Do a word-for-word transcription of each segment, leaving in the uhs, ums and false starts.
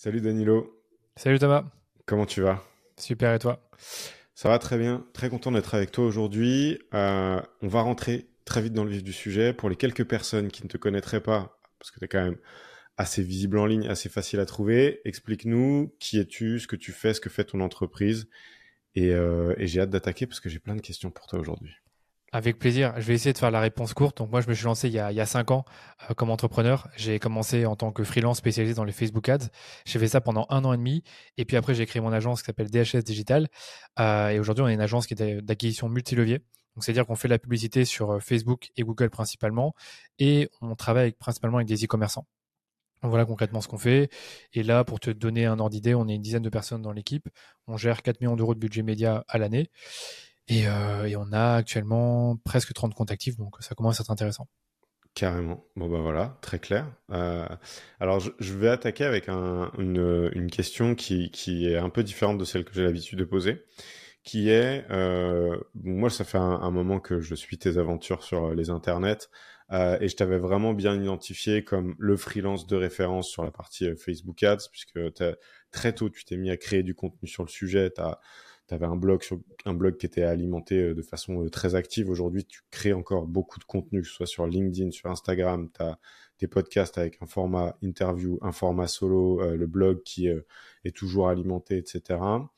Salut Danilo. Salut Thomas. Comment tu vas? Super, et toi? Ça va très bien, très content d'être avec toi aujourd'hui. Euh, on va rentrer très vite dans le vif du sujet. Pour les quelques personnes qui ne te connaîtraient pas, parce que tu es quand même assez visible en ligne, assez facile à trouver, explique-nous qui es-tu, ce que tu fais, ce que fait ton entreprise. Et, euh, et j'ai hâte d'attaquer parce que j'ai plein de questions pour toi aujourd'hui. Avec plaisir. Je vais essayer de faire la réponse courte. Donc moi, je me suis lancé il y a, il y a cinq ans euh, comme entrepreneur. J'ai commencé en tant que freelance spécialisé dans les Facebook Ads. J'ai fait ça pendant un an et demi. Et puis après, j'ai créé mon agence qui s'appelle D H S Digital. Euh, et aujourd'hui, on est une agence qui est d'acquisition multilevier. Donc, c'est-à-dire qu'on fait la publicité sur Facebook et Google principalement. Et on travaille avec, principalement avec des e-commerçants. Voilà concrètement ce qu'on fait. Et là, pour te donner un ordre d'idée, on est une dizaine de personnes dans l'équipe. On gère quatre millions d'euros de budget média à l'année. Et, euh, et on a actuellement presque trente comptes actifs, donc ça commence à être intéressant. Carrément. Bon ben voilà, très clair. Euh, alors je, je vais attaquer avec un, une, une question qui, qui est un peu différente de celle que j'ai l'habitude de poser, qui est, euh, moi ça fait un, un moment que je suis tes aventures sur les internets, euh, et je t'avais vraiment bien identifié comme le freelance de référence sur la partie Facebook Ads, puisque t'as, très tôt tu t'es mis à créer du contenu sur le sujet, t'as... Tu avais un blog, sur, un blog qui était alimenté de façon très active. Aujourd'hui, tu crées encore beaucoup de contenu, que ce soit sur LinkedIn, sur Instagram. Tu as des podcasts avec un format interview, un format solo, euh, le blog qui euh, est toujours alimenté, et cetera.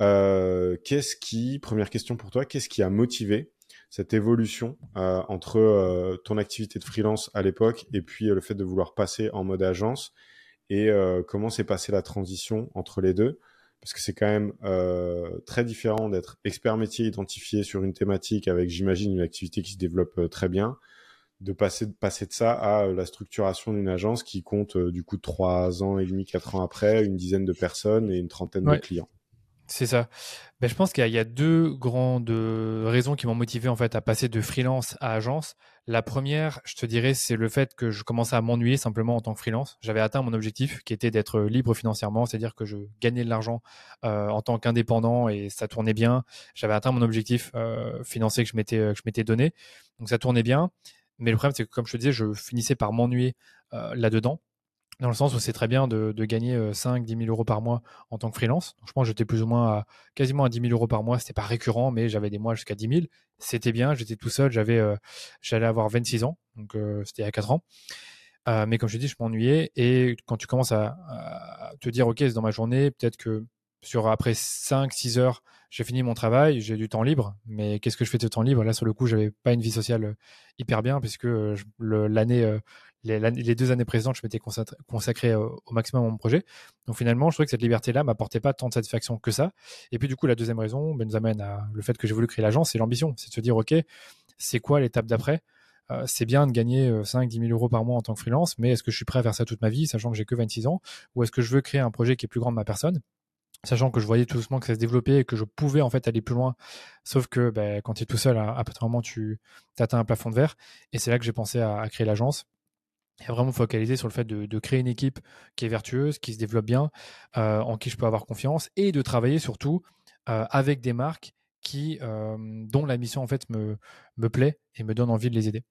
Euh, qu'est-ce qui, première question pour toi, qu'est-ce qui a motivé cette évolution euh, entre euh, ton activité de freelance à l'époque et puis euh, le fait de vouloir passer en mode agence et euh, comment s'est passée la transition entre les deux ? Parce que c'est quand même euh, très différent d'être expert métier identifié sur une thématique avec, j'imagine, une activité qui se développe euh, très bien, de passer, de passer de ça à euh, la structuration d'une agence qui compte euh, du coup trois ans et demi, quatre ans après, une dizaine de personnes et une trentaine ouais. de clients. C'est ça. Ben, je pense qu'il y a, il y a deux grandes raisons qui m'ont motivé en fait, à passer de freelance à agence. La première, je te dirais, c'est le fait que je commençais à m'ennuyer simplement en tant que freelance. J'avais atteint mon objectif qui était d'être libre financièrement, c'est-à-dire que je gagnais de l'argent euh, en tant qu'indépendant et ça tournait bien. J'avais atteint mon objectif euh, financier que je m'étais, que je m'étais donné. Donc ça tournait bien. Mais le problème, c'est que comme je te disais, je finissais par m'ennuyer euh, là-dedans. Dans le sens où c'est très bien de, de gagner cinq à dix mille euros par mois en tant que freelance. Donc, je pense que j'étais plus ou moins à, quasiment à dix mille euros par mois. C'était pas récurrent, mais j'avais des mois jusqu'à dix mille. C'était bien, j'étais tout seul, j'avais, euh, j'allais avoir vingt-six ans. Donc, euh, c'était il y a quatre ans. Euh, mais comme je te dis, je m'ennuyais. Et quand tu commences à, à te dire, OK, c'est dans ma journée, peut-être que sur après cinq six heures, j'ai fini mon travail, j'ai du temps libre. Mais qu'est-ce que je fais de ce temps libre? Là, sur le coup, j'avais pas une vie sociale hyper bien puisque le, l'année... Les, les deux années précédentes, je m'étais consacré, consacré au, au maximum à mon projet. Donc finalement, je trouvais que cette liberté-là ne m'apportait pas tant de satisfaction que ça. Et puis du coup, la deuxième raison ben, nous amène à le fait que j'ai voulu créer l'agence, c'est l'ambition. C'est de se dire, OK, c'est quoi l'étape d'après ? euh, C'est bien de gagner cinq à dix mille euros par mois en tant que freelance, mais est-ce que je suis prêt à faire ça toute ma vie, sachant que j'ai que vingt-six ans ? Ou est-ce que je veux créer un projet qui est plus grand que ma personne ? Sachant que je voyais tout doucement que ça se développait et que je pouvais en fait aller plus loin. Sauf que ben, quand tu es tout seul, à, à partir du moment où tu atteins un plafond de verre. Et c'est là que j'ai pensé à, à créer l'agence. Et vraiment focaliser sur le fait de, de créer une équipe qui est vertueuse, qui se développe bien, euh, en qui je peux avoir confiance, et de travailler surtout euh, avec des marques qui, euh, dont la mission en fait me, me plaît et me donne envie de les aider.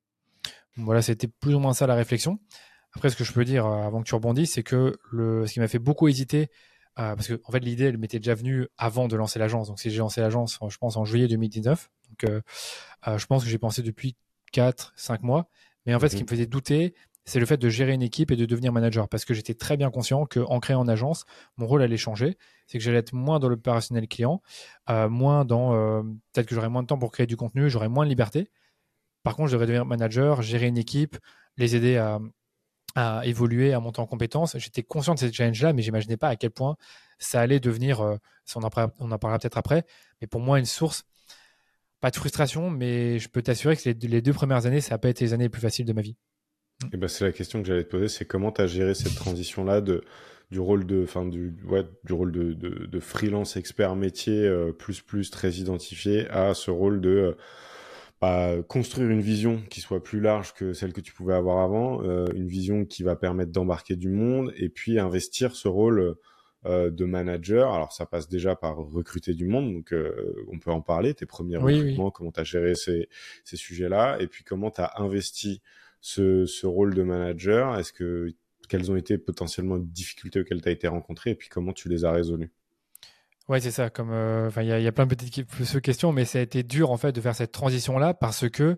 Donc voilà, c'était plus ou moins ça la réflexion. Après, ce que je peux dire euh, avant que tu rebondisses, c'est que le, ce qui m'a fait beaucoup hésiter, euh, parce que en fait l'idée elle m'était déjà venue avant de lancer l'agence. Donc si j'ai lancé l'agence, je pense en juillet deux mille dix-neuf. Donc euh, euh, je pense que j'ai pensé depuis quatre cinq mois. Mais en fait, mmh. ce qui me faisait douter, c'est le fait de gérer une équipe et de devenir manager. Parce que j'étais très bien conscient qu'en créant une agence, mon rôle allait changer. C'est que j'allais être moins dans l'opérationnel client, euh, moins dans... Euh, peut-être que j'aurais moins de temps pour créer du contenu, j'aurais moins de liberté. Par contre, je devrais devenir manager, gérer une équipe, les aider à, à évoluer, à monter en compétences. J'étais conscient de ces challenges-là, mais je n'imaginais pas à quel point ça allait devenir... Euh, on en parlera, on en parlera peut-être après, mais pour moi, une source... Pas de frustration, mais je peux t'assurer que les, les deux premières années, ça n'a pas été les années les plus faciles de ma vie. Et ben c'est la question que j'allais te poser, c'est comment tu as géré cette transition-là de, du rôle de, enfin du, ouais, du rôle de, de, de freelance expert métier euh, plus plus très identifié à ce rôle de euh, bah, construire une vision qui soit plus large que celle que tu pouvais avoir avant, euh, une vision qui va permettre d'embarquer du monde et puis investir ce rôle euh, de manager. Alors ça passe déjà par recruter du monde, donc euh, on peut en parler, tes premiers oui, recrutements, oui. Comment tu as géré ces, ces sujets-là et puis comment tu as investi Ce, ce rôle de manager, est-ce que quelles ont été potentiellement les difficultés auxquelles tu as été rencontré et puis comment tu les as résolues. Oui, c'est ça. Comme, euh, il y, y a plein de petites questions, mais ça a été dur en fait, de faire cette transition-là parce que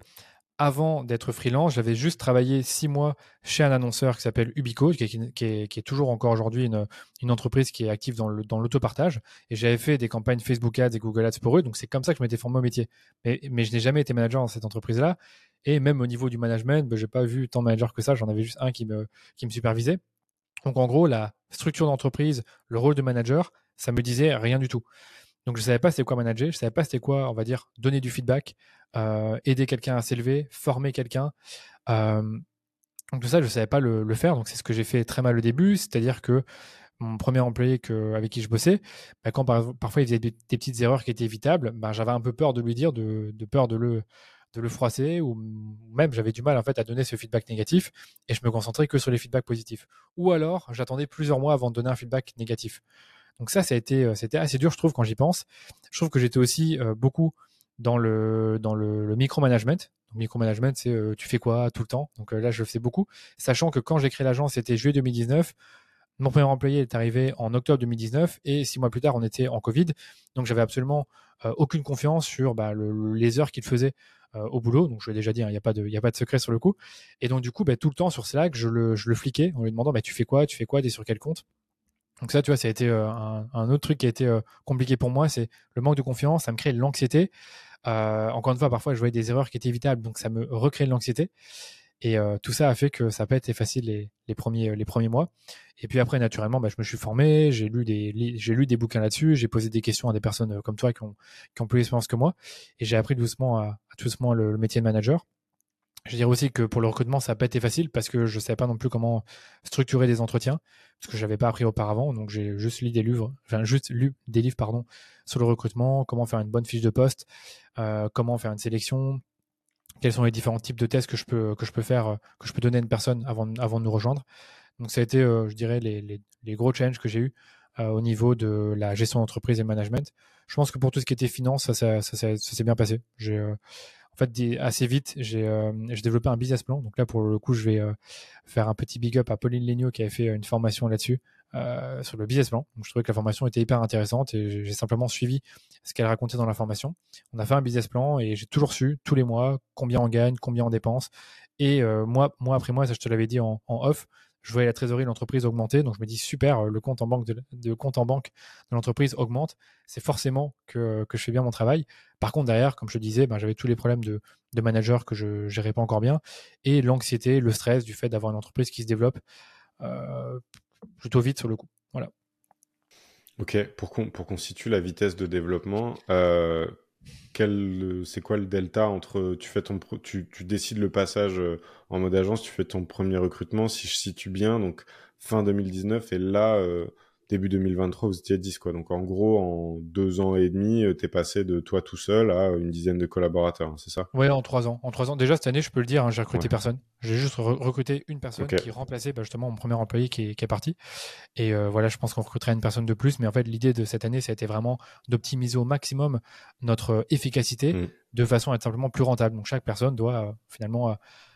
avant d'être freelance, j'avais juste travaillé six mois chez un annonceur qui s'appelle Ubico, qui est, qui est, qui est toujours encore aujourd'hui une, une entreprise qui est active dans, le, dans l'autopartage. Et j'avais fait des campagnes Facebook Ads et Google Ads pour eux. Donc, c'est comme ça que je m'étais formé au métier. Mais, mais je n'ai jamais été manager dans cette entreprise-là. Et même au niveau du management, ben, je n'ai pas vu tant de managers que ça. J'en avais juste un qui me, qui me supervisait. Donc, en gros, la structure d'entreprise, le rôle de manager, ça me disait rien du tout. Donc, je ne savais pas c'était quoi manager, je ne savais pas c'était quoi, on va dire, donner du feedback, euh, aider quelqu'un à s'élever, former quelqu'un. Euh, donc, tout ça, je ne savais pas le, le faire. Donc, c'est ce que j'ai fait très mal au début. C'est-à-dire que mon premier employé que, avec qui je bossais, bah, quand par, parfois il faisait des, des petites erreurs qui étaient évitables, bah, j'avais un peu peur de lui dire, de, de peur de le, de le froisser, ou même j'avais du mal en fait, à donner ce feedback négatif et je me concentrais que sur les feedbacks positifs. Ou alors, j'attendais plusieurs mois avant de donner un feedback négatif. Donc ça, ça a été, c'était assez dur, je trouve, quand j'y pense. Je trouve que j'étais aussi euh, beaucoup dans le, dans le, le micromanagement. Le micromanagement, c'est euh, tu fais quoi tout le temps. Donc euh, là, je le faisais beaucoup. Sachant que quand j'ai créé l'agence, c'était juillet deux mille dix-neuf. Mon premier employé est arrivé en octobre deux mille dix-neuf et six mois plus tard, on était en Covid. Donc j'avais absolument euh, aucune confiance sur bah, le, les heures qu'il faisait euh, au boulot. Donc je l'ai déjà dit, il hein, n'y a pas de, il n'y a pas de secret sur le coup. Et donc du coup, bah, tout le temps sur Slack, je le, je le fliquais en lui demandant bah, tu fais quoi, tu fais quoi, t'es sur quel compte. Donc ça, tu vois, ça a été euh, un, un autre truc qui a été euh, compliqué pour moi, c'est le manque de confiance, ça me crée de l'anxiété. Euh, encore une fois, parfois, je voyais des erreurs qui étaient évitables, donc ça me recrée de l'anxiété. Et euh, tout ça a fait que ça n'a pas été facile les, les, premiers, les premiers mois. Et puis après, naturellement, bah, je me suis formé, j'ai lu des, li- j'ai lu des bouquins là-dessus, j'ai posé des questions à des personnes comme toi qui ont, qui ont plus d'expérience que moi, et j'ai appris doucement, à, à doucement le, le métier de manager. Je dirais aussi que pour le recrutement, ça n'a pas été facile parce que je ne savais pas non plus comment structurer des entretiens, parce que je n'avais pas appris auparavant. Donc, j'ai juste lu des livres, enfin, juste lu des livres pardon, sur le recrutement, comment faire une bonne fiche de poste, euh, comment faire une sélection, quels sont les différents types de tests que je peux, que je peux faire, que je peux donner à une personne avant, avant de nous rejoindre. Donc, ça a été, euh, je dirais, les, les, les gros challenges que j'ai eus euh, au niveau de la gestion d'entreprise et management. Je pense que pour tout ce qui était finance, ça, ça, ça, ça, ça s'est bien passé. J'ai... Euh, En fait, assez vite, j'ai, euh, j'ai développé un business plan. Donc là, pour le coup, je vais euh, faire un petit big up à Pauline Legneau qui avait fait une formation là-dessus, euh, sur le business plan. Donc, je trouvais que la formation était hyper intéressante et j'ai, j'ai simplement suivi ce qu'elle racontait dans la formation. On a fait un business plan et j'ai toujours su, tous les mois, combien on gagne, combien on dépense. Et euh, mois, mois après mois, ça je te l'avais dit en, en off, je voyais la trésorerie de l'entreprise augmenter. Donc, je me dis, super, le compte en banque de, de, compte en banque de l'entreprise augmente. C'est forcément que, que je fais bien mon travail. Par contre, derrière, comme je te disais, ben, j'avais tous les problèmes de, de manager que je ne gérais pas encore bien et l'anxiété, le stress du fait d'avoir une entreprise qui se développe euh, plutôt vite sur le coup. Voilà. OK. Pour qu'on, pour qu'on situe la vitesse de développement, euh, quel, c'est quoi le delta entre tu, fais ton, tu, tu décides le passage en mode agence, tu fais ton premier recrutement, si je situe bien, donc fin deux mille dix-neuf et là... Euh, début deux mille vingt-trois, vous étiez dix, quoi. Donc, en gros, en deux ans et demi, t'es passé de toi tout seul à une dizaine de collaborateurs, hein, c'est ça ? Oui, en trois ans. En trois ans. Déjà, cette année, je peux le dire, hein, j'ai recruté ouais. personne. J'ai juste re- recruté une personne okay. qui remplaçait bah, justement mon premier employé qui est, qui est parti. Et euh, voilà, je pense qu'on recrutera une personne de plus. Mais en fait, l'idée de cette année, ça a été vraiment d'optimiser au maximum notre efficacité mmh. de façon à être simplement plus rentable. Donc, chaque personne doit euh, finalement euh,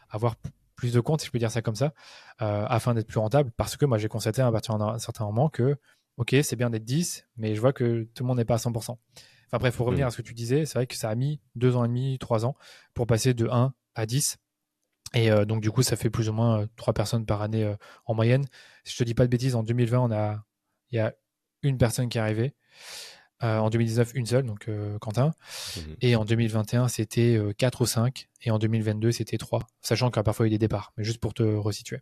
avoir... plus de comptes, si je peux dire ça comme ça, euh, afin d'être plus rentable, parce que moi j'ai constaté à partir d'un certain moment que, ok, c'est bien d'être dix, mais je vois que tout le monde n'est pas à cent pour cent. Enfin bref, pour revenir mmh. à ce que tu disais, c'est vrai que ça a mis deux ans et demi, trois ans pour passer de un à dix. Et euh, donc du coup, ça fait plus ou moins trois personnes par année euh, en moyenne. Si je te dis pas de bêtises, en deux mille vingt, on a, il y a une personne qui est arrivée. Euh, en deux mille dix-neuf, une seule, donc euh, Quentin. Mmh. Et en deux mille vingt et un, c'était euh, quatre ou cinq. Et en deux mille vingt-deux, c'était trois. Sachant qu'il y a parfois eu des départs, mais juste pour te resituer.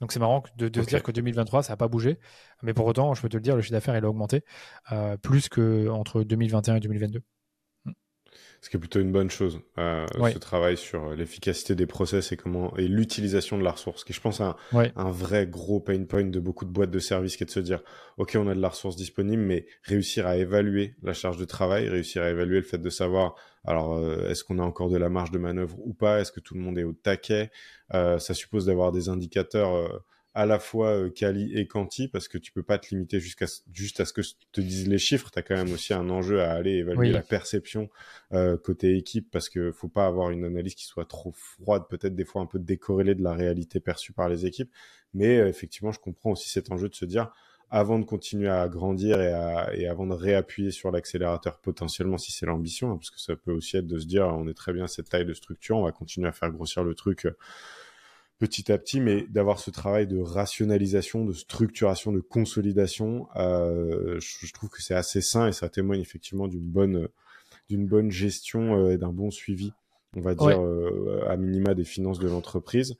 Donc c'est marrant de, de okay. se dire que deux mille vingt-trois, ça n'a pas bougé. Mais pour autant, je peux te le dire, le chiffre d'affaires, il a augmenté euh, plus qu'entre deux mille vingt et un et deux mille vingt-deux. Ce qui est plutôt une bonne chose, euh, ouais. ce travail sur l'efficacité des process et, comment, et l'utilisation de la ressource, qui je pense est un, ouais. un vrai gros pain point de beaucoup de boîtes de services, qui est de se dire « Ok, on a de la ressource disponible, mais réussir à évaluer la charge de travail, réussir à évaluer le fait de savoir alors euh, est-ce qu'on a encore de la marge de manœuvre ou pas, est-ce que tout le monde est au taquet euh, ça suppose d'avoir des indicateurs… Euh, à la fois quali et quanti, parce que tu peux pas te limiter jusqu'à juste à ce que te disent les chiffres. Tu as quand même aussi un enjeu à aller évaluer, oui, la perception euh, côté équipe, parce que faut pas avoir une analyse qui soit trop froide, peut-être des fois un peu décorrélée de la réalité perçue par les équipes. Mais euh, effectivement, je comprends aussi cet enjeu de se dire, avant de continuer à grandir et, à, et avant de réappuyer sur l'accélérateur potentiellement, si c'est l'ambition, hein, parce que ça peut aussi être de se dire, on est très bien à cette taille de structure, on va continuer à faire grossir le truc euh, petit à petit, mais d'avoir ce travail de rationalisation, de structuration, de consolidation, euh, je, je trouve que c'est assez sain, et ça témoigne effectivement d'une bonne, d'une bonne gestion euh, et d'un bon suivi, on va dire, ouais, euh, à minima des finances de l'entreprise.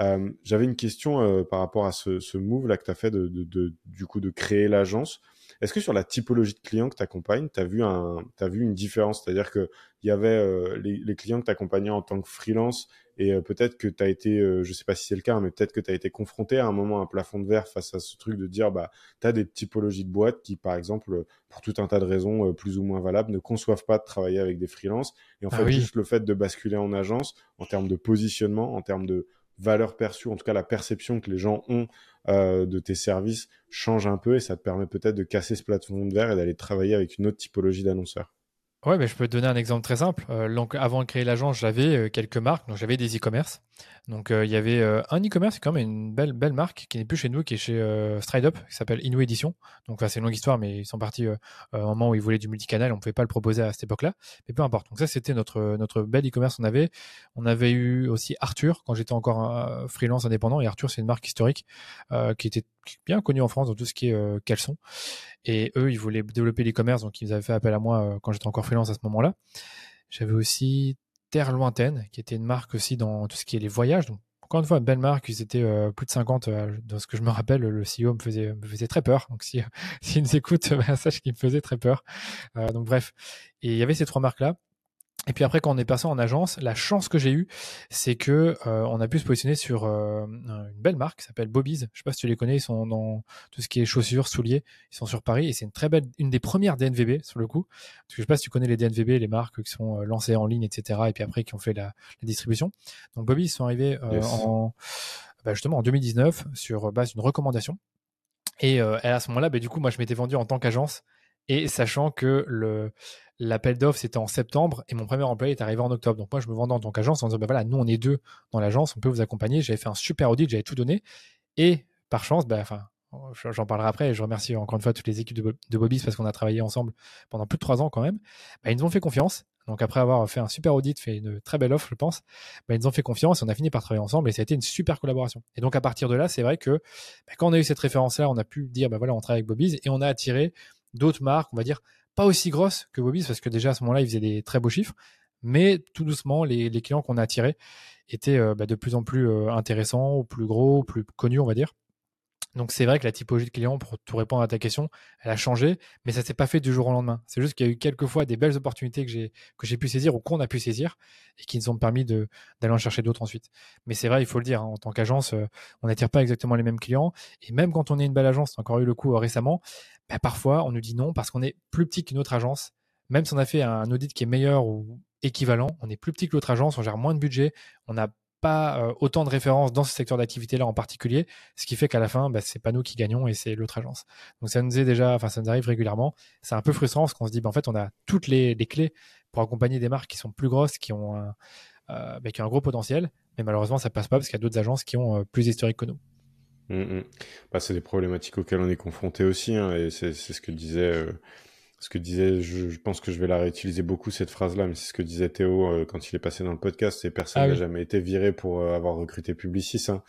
Euh, j'avais une question euh, par rapport à ce, ce move là que tu as fait de, de, de, du coup de créer l'agence. Est-ce que sur la typologie de clients que tu accompagnes, tu as vu, un, tu as vu une différence? C'est-à-dire qu'il y avait euh, les, les clients que tu accompagnais en tant que freelance, et euh, peut-être que tu as été, euh, je ne sais pas si c'est le cas, hein, mais peut-être que tu as été confronté à un moment à un plafond de verre face à ce truc de dire, bah, tu as des typologies de boîtes qui, par exemple, pour tout un tas de raisons euh, plus ou moins valables, ne conçoivent pas de travailler avec des freelances. Et en ah fait, oui. juste le fait de basculer en agence, en termes de positionnement, en termes de valeur perçue, en tout cas la perception que les gens ont euh, de tes services change un peu, et ça te permet peut-être de casser ce plafond de verre et d'aller travailler avec une autre typologie d'annonceurs. Ouais, mais je peux te donner un exemple très simple. Euh, donc, avant de créer l'agence, j'avais euh, quelques marques. Donc, j'avais des e-commerce. Donc, euh, il y avait euh, un e-commerce, c'est quand même une belle, belle marque qui n'est plus chez nous, qui est chez euh, Stride Up, qui s'appelle Inouï Edition. Donc, c'est une longue histoire, mais ils sont partis euh, à un moment où ils voulaient du multicanal. On ne pouvait pas le proposer à cette époque-là, mais peu importe. Donc, ça, c'était notre, notre belle e-commerce. On avait, on avait eu aussi Arthur, quand j'étais encore un freelance indépendant. Et Arthur, c'est une marque historique euh, qui était bien connue en France dans tout ce qui est euh, caleçon. Et eux, ils voulaient développer l'e-commerce, donc ils avaient fait appel à moi quand j'étais encore freelance à ce moment-là. J'avais aussi Terre Lointaine, qui était une marque aussi dans tout ce qui est les voyages. Donc, encore une fois, une belle marque, ils étaient euh, plus de cinquante. Euh, dans ce que je me rappelle, le C E O me faisait, me faisait très peur. Donc, s'il si, euh, si nous écoute, bah, sache qu'il me faisait très peur. Euh, donc, bref. Et il y avait ces trois marques-là. Et puis après, quand on est passé en agence, la chance que j'ai eue, c'est que euh, on a pu se positionner sur euh, une belle marque qui s'appelle Bobbies. Je sais pas si tu les connais, ils sont dans tout ce qui est chaussures, souliers. Ils sont sur Paris, et c'est une très belle, une des premières D N V B sur le coup. Parce que je sais pas si tu connais les D N V B, les marques qui sont lancées en ligne, et cetera. Et puis après, qui ont fait la, la distribution. Donc Bobbies, ils sont arrivés euh, yes. en, bah justement en deux mille dix-neuf sur base d'une recommandation. Et euh, à ce moment-là, bah, du coup, moi, je m'étais vendu en tant qu'agence. Et sachant que le, l'appel d'offres, c'était en septembre, et mon premier employé est arrivé en octobre. Donc moi, je me vendais en tant qu'agence en disant, ben voilà, nous, on est deux dans l'agence, on peut vous accompagner. J'avais fait un super audit, j'avais tout donné. Et par chance, ben, enfin, j'en parlerai après, et je remercie encore une fois toutes les équipes de, de Bobbies, parce qu'on a travaillé ensemble pendant plus de trois ans quand même. Ben, ils nous ont fait confiance. Donc après avoir fait un super audit, fait une très belle offre, je pense, bah, ils nous ont fait confiance, et on a fini par travailler ensemble, et ça a été une super collaboration. Et donc à partir de là, c'est vrai que bah, quand on a eu cette référence-là, on a pu dire, bah voilà, on travaille avec Bobbies, et on a attiré d'autres marques, on va dire, pas aussi grosses que Bobbies, parce que déjà à ce moment-là, ils faisaient des très beaux chiffres, mais tout doucement, les, les clients qu'on a attirés étaient euh, bah, de plus en plus euh, intéressants, plus gros, plus connus, on va dire. Donc, c'est vrai que la typologie de clients, pour tout répondre à ta question, elle a changé, mais ça ne s'est pas fait du jour au lendemain. C'est juste qu'il y a eu quelques fois des belles opportunités que j'ai, que j'ai pu saisir, ou qu'on a pu saisir, et qui nous ont permis de, d'aller en chercher d'autres ensuite. Mais c'est vrai, il faut le dire, hein, en tant qu'agence, euh, on n'attire pas exactement les mêmes clients. Et même quand on est une belle agence, on a encore eu le coup euh, récemment, bah, parfois, on nous dit non parce qu'on est plus petit qu'une autre agence. Même si on a fait un audit qui est meilleur ou équivalent, on est plus petit que l'autre agence, on gère moins de budget, on a pas euh, autant de références dans ce secteur d'activité-là en particulier, ce qui fait qu'à la fin, bah, c'est pas nous qui gagnons et c'est l'autre agence. Donc ça nous est déjà, enfin ça nous arrive régulièrement. C'est un peu frustrant parce qu'on se dit, bah, en fait, on a toutes les, les clés pour accompagner des marques qui sont plus grosses, qui ont un, euh, bah, qui ont un gros potentiel, mais malheureusement ça passe pas parce qu'il y a d'autres agences qui ont euh, plus historique que nous. Mmh, mmh. Bah, c'est des problématiques auxquelles on est confronté aussi, hein, et c'est, c'est ce que disait. Euh... Ce que disait, je, je pense que je vais la réutiliser beaucoup cette phrase-là, mais c'est ce que disait Théo euh, quand il est passé dans le podcast, c'est personne ah oui. n'a jamais été viré pour euh, avoir recruté Publicis. Hein.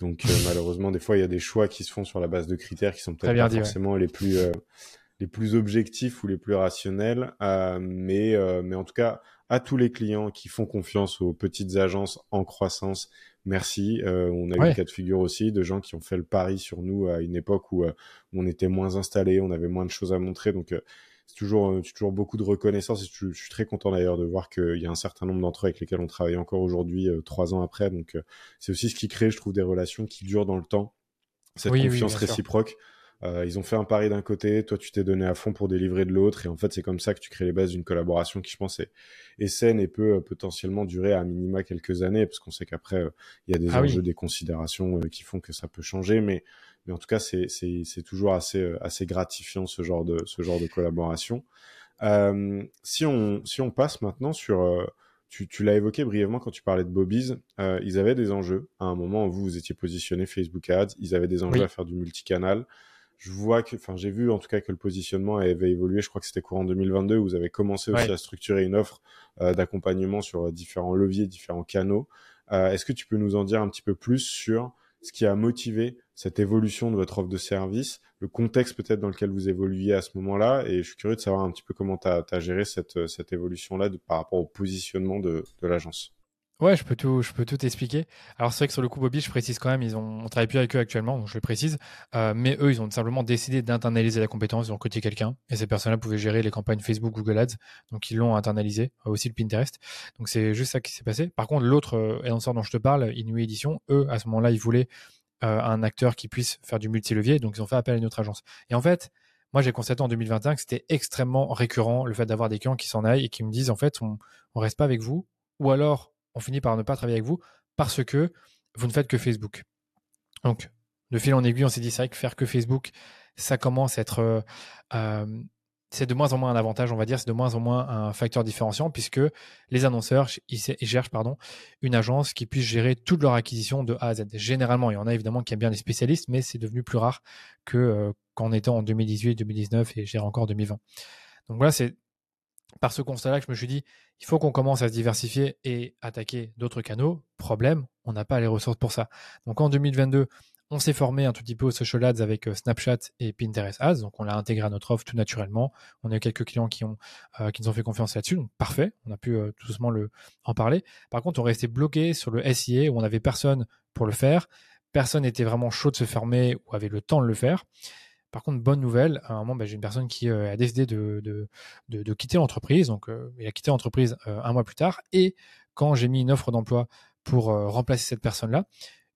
Donc euh, malheureusement, des fois, il y a des choix qui se font sur la base de critères qui sont peut-être pas dit, forcément ouais. les plus euh, les plus objectifs ou les plus rationnels, euh, mais euh, mais en tout cas, à tous les clients qui font confiance aux petites agences en croissance. Merci, euh, on a ouais. eu des cas de figure aussi de gens qui ont fait le pari sur nous à une époque où euh, on était moins installés, on avait moins de choses à montrer, donc euh, c'est toujours, euh, toujours beaucoup de reconnaissance, et je, je suis très content d'ailleurs de voir qu'il y a un certain nombre d'entre eux avec lesquels on travaille encore aujourd'hui, euh, trois ans après, donc euh, c'est aussi ce qui crée, je trouve, des relations qui durent dans le temps, cette oui, confiance oui, réciproque. Euh, ils ont fait un pari d'un côté, toi tu t'es donné à fond pour délivrer de l'autre, et en fait c'est comme ça que tu crées les bases d'une collaboration qui, je pense, est, est saine et peut euh, potentiellement durer à minima quelques années, parce qu'on sait qu'après il euh, y a des ah enjeux, oui. des considérations euh, qui font que ça peut changer, mais mais en tout cas c'est c'est c'est toujours assez euh, assez gratifiant ce genre de ce genre de collaboration. Euh, si on si on passe maintenant sur euh, Tu, tu l'as évoqué brièvement quand tu parlais de Bobbies, euh, ils avaient des enjeux. À un moment, vous, vous étiez positionné Facebook Ads, ils avaient des enjeux oui. à faire du multicanal. Je vois que, enfin, j'ai vu en tout cas que le positionnement avait évolué. Je crois que c'était courant deux mille vingt-deux où vous avez commencé aussi ouais. à structurer une offre euh, d'accompagnement sur différents leviers, différents canaux. Euh, est-ce que tu peux nous en dire un petit peu plus sur ce qui a motivé cette évolution de votre offre de service, le contexte peut-être dans lequel vous évoluiez à ce moment-là, et je suis curieux de savoir un petit peu comment tu as géré cette, cette évolution-là de, par rapport au positionnement de, de l'agence. Ouais, je peux tout, je peux tout t'expliquer. Alors c'est vrai que sur le coup Bobby, je précise quand même, ils ont, on travaille plus avec eux actuellement, donc je le précise. Euh, mais eux, ils ont simplement décidé d'internaliser la compétence, ils ont recruté quelqu'un, et ces personnes-là pouvaient gérer les campagnes Facebook, Google Ads, donc ils l'ont internalisé, aussi le Pinterest. Donc c'est juste ça qui s'est passé. Par contre, l'autre euh, lanceur dont je te parle, Inouï Edition, eux, à ce moment-là, ils voulaient euh, un acteur qui puisse faire du multi-levier, donc ils ont fait appel à une autre agence. Et en fait, moi, j'ai constaté en deux mille vingt et un que c'était extrêmement récurrent le fait d'avoir des clients qui s'en aillent et qui me disent en fait, on, on reste pas avec vous, ou alors on finit par ne pas travailler avec vous parce que vous ne faites que Facebook. Donc, de fil en aiguille, on s'est dit, c'est vrai que faire que Facebook, ça commence à être... Euh, c'est de moins en moins un avantage, on va dire, c'est de moins en moins un facteur différenciant puisque les annonceurs, ils cherchent pardon, une agence qui puisse gérer toute leur acquisition de A à Z. Généralement, il y en a évidemment qui aiment bien les spécialistes, mais c'est devenu plus rare que, euh, qu'en étant en deux mille dix-huit, deux mille dix-neuf et j'irai encore deux mille vingt. Donc voilà, c'est... Par ce constat-là que je me suis dit, il faut qu'on commence à se diversifier et attaquer d'autres canaux. Problème, on n'a pas les ressources pour ça. Donc en deux mille vingt-deux, on s'est formé un tout petit peu aux social ads avec Snapchat et Pinterest Ads. Donc on l'a intégré à notre offre tout naturellement. On a eu quelques clients qui, ont, euh, qui nous ont fait confiance là-dessus. Donc parfait, on a pu euh, tout doucement le, en parler. Par contre, on restait bloqué sur le S I A où on n'avait personne pour le faire. Personne n'était vraiment chaud de se former ou avait le temps de le faire. Par contre, bonne nouvelle, à un moment, ben, j'ai une personne qui euh, a décidé de, de, de, de quitter l'entreprise. Donc, euh, il a quitté l'entreprise euh, un mois plus tard. Et quand j'ai mis une offre d'emploi pour euh, remplacer cette personne-là,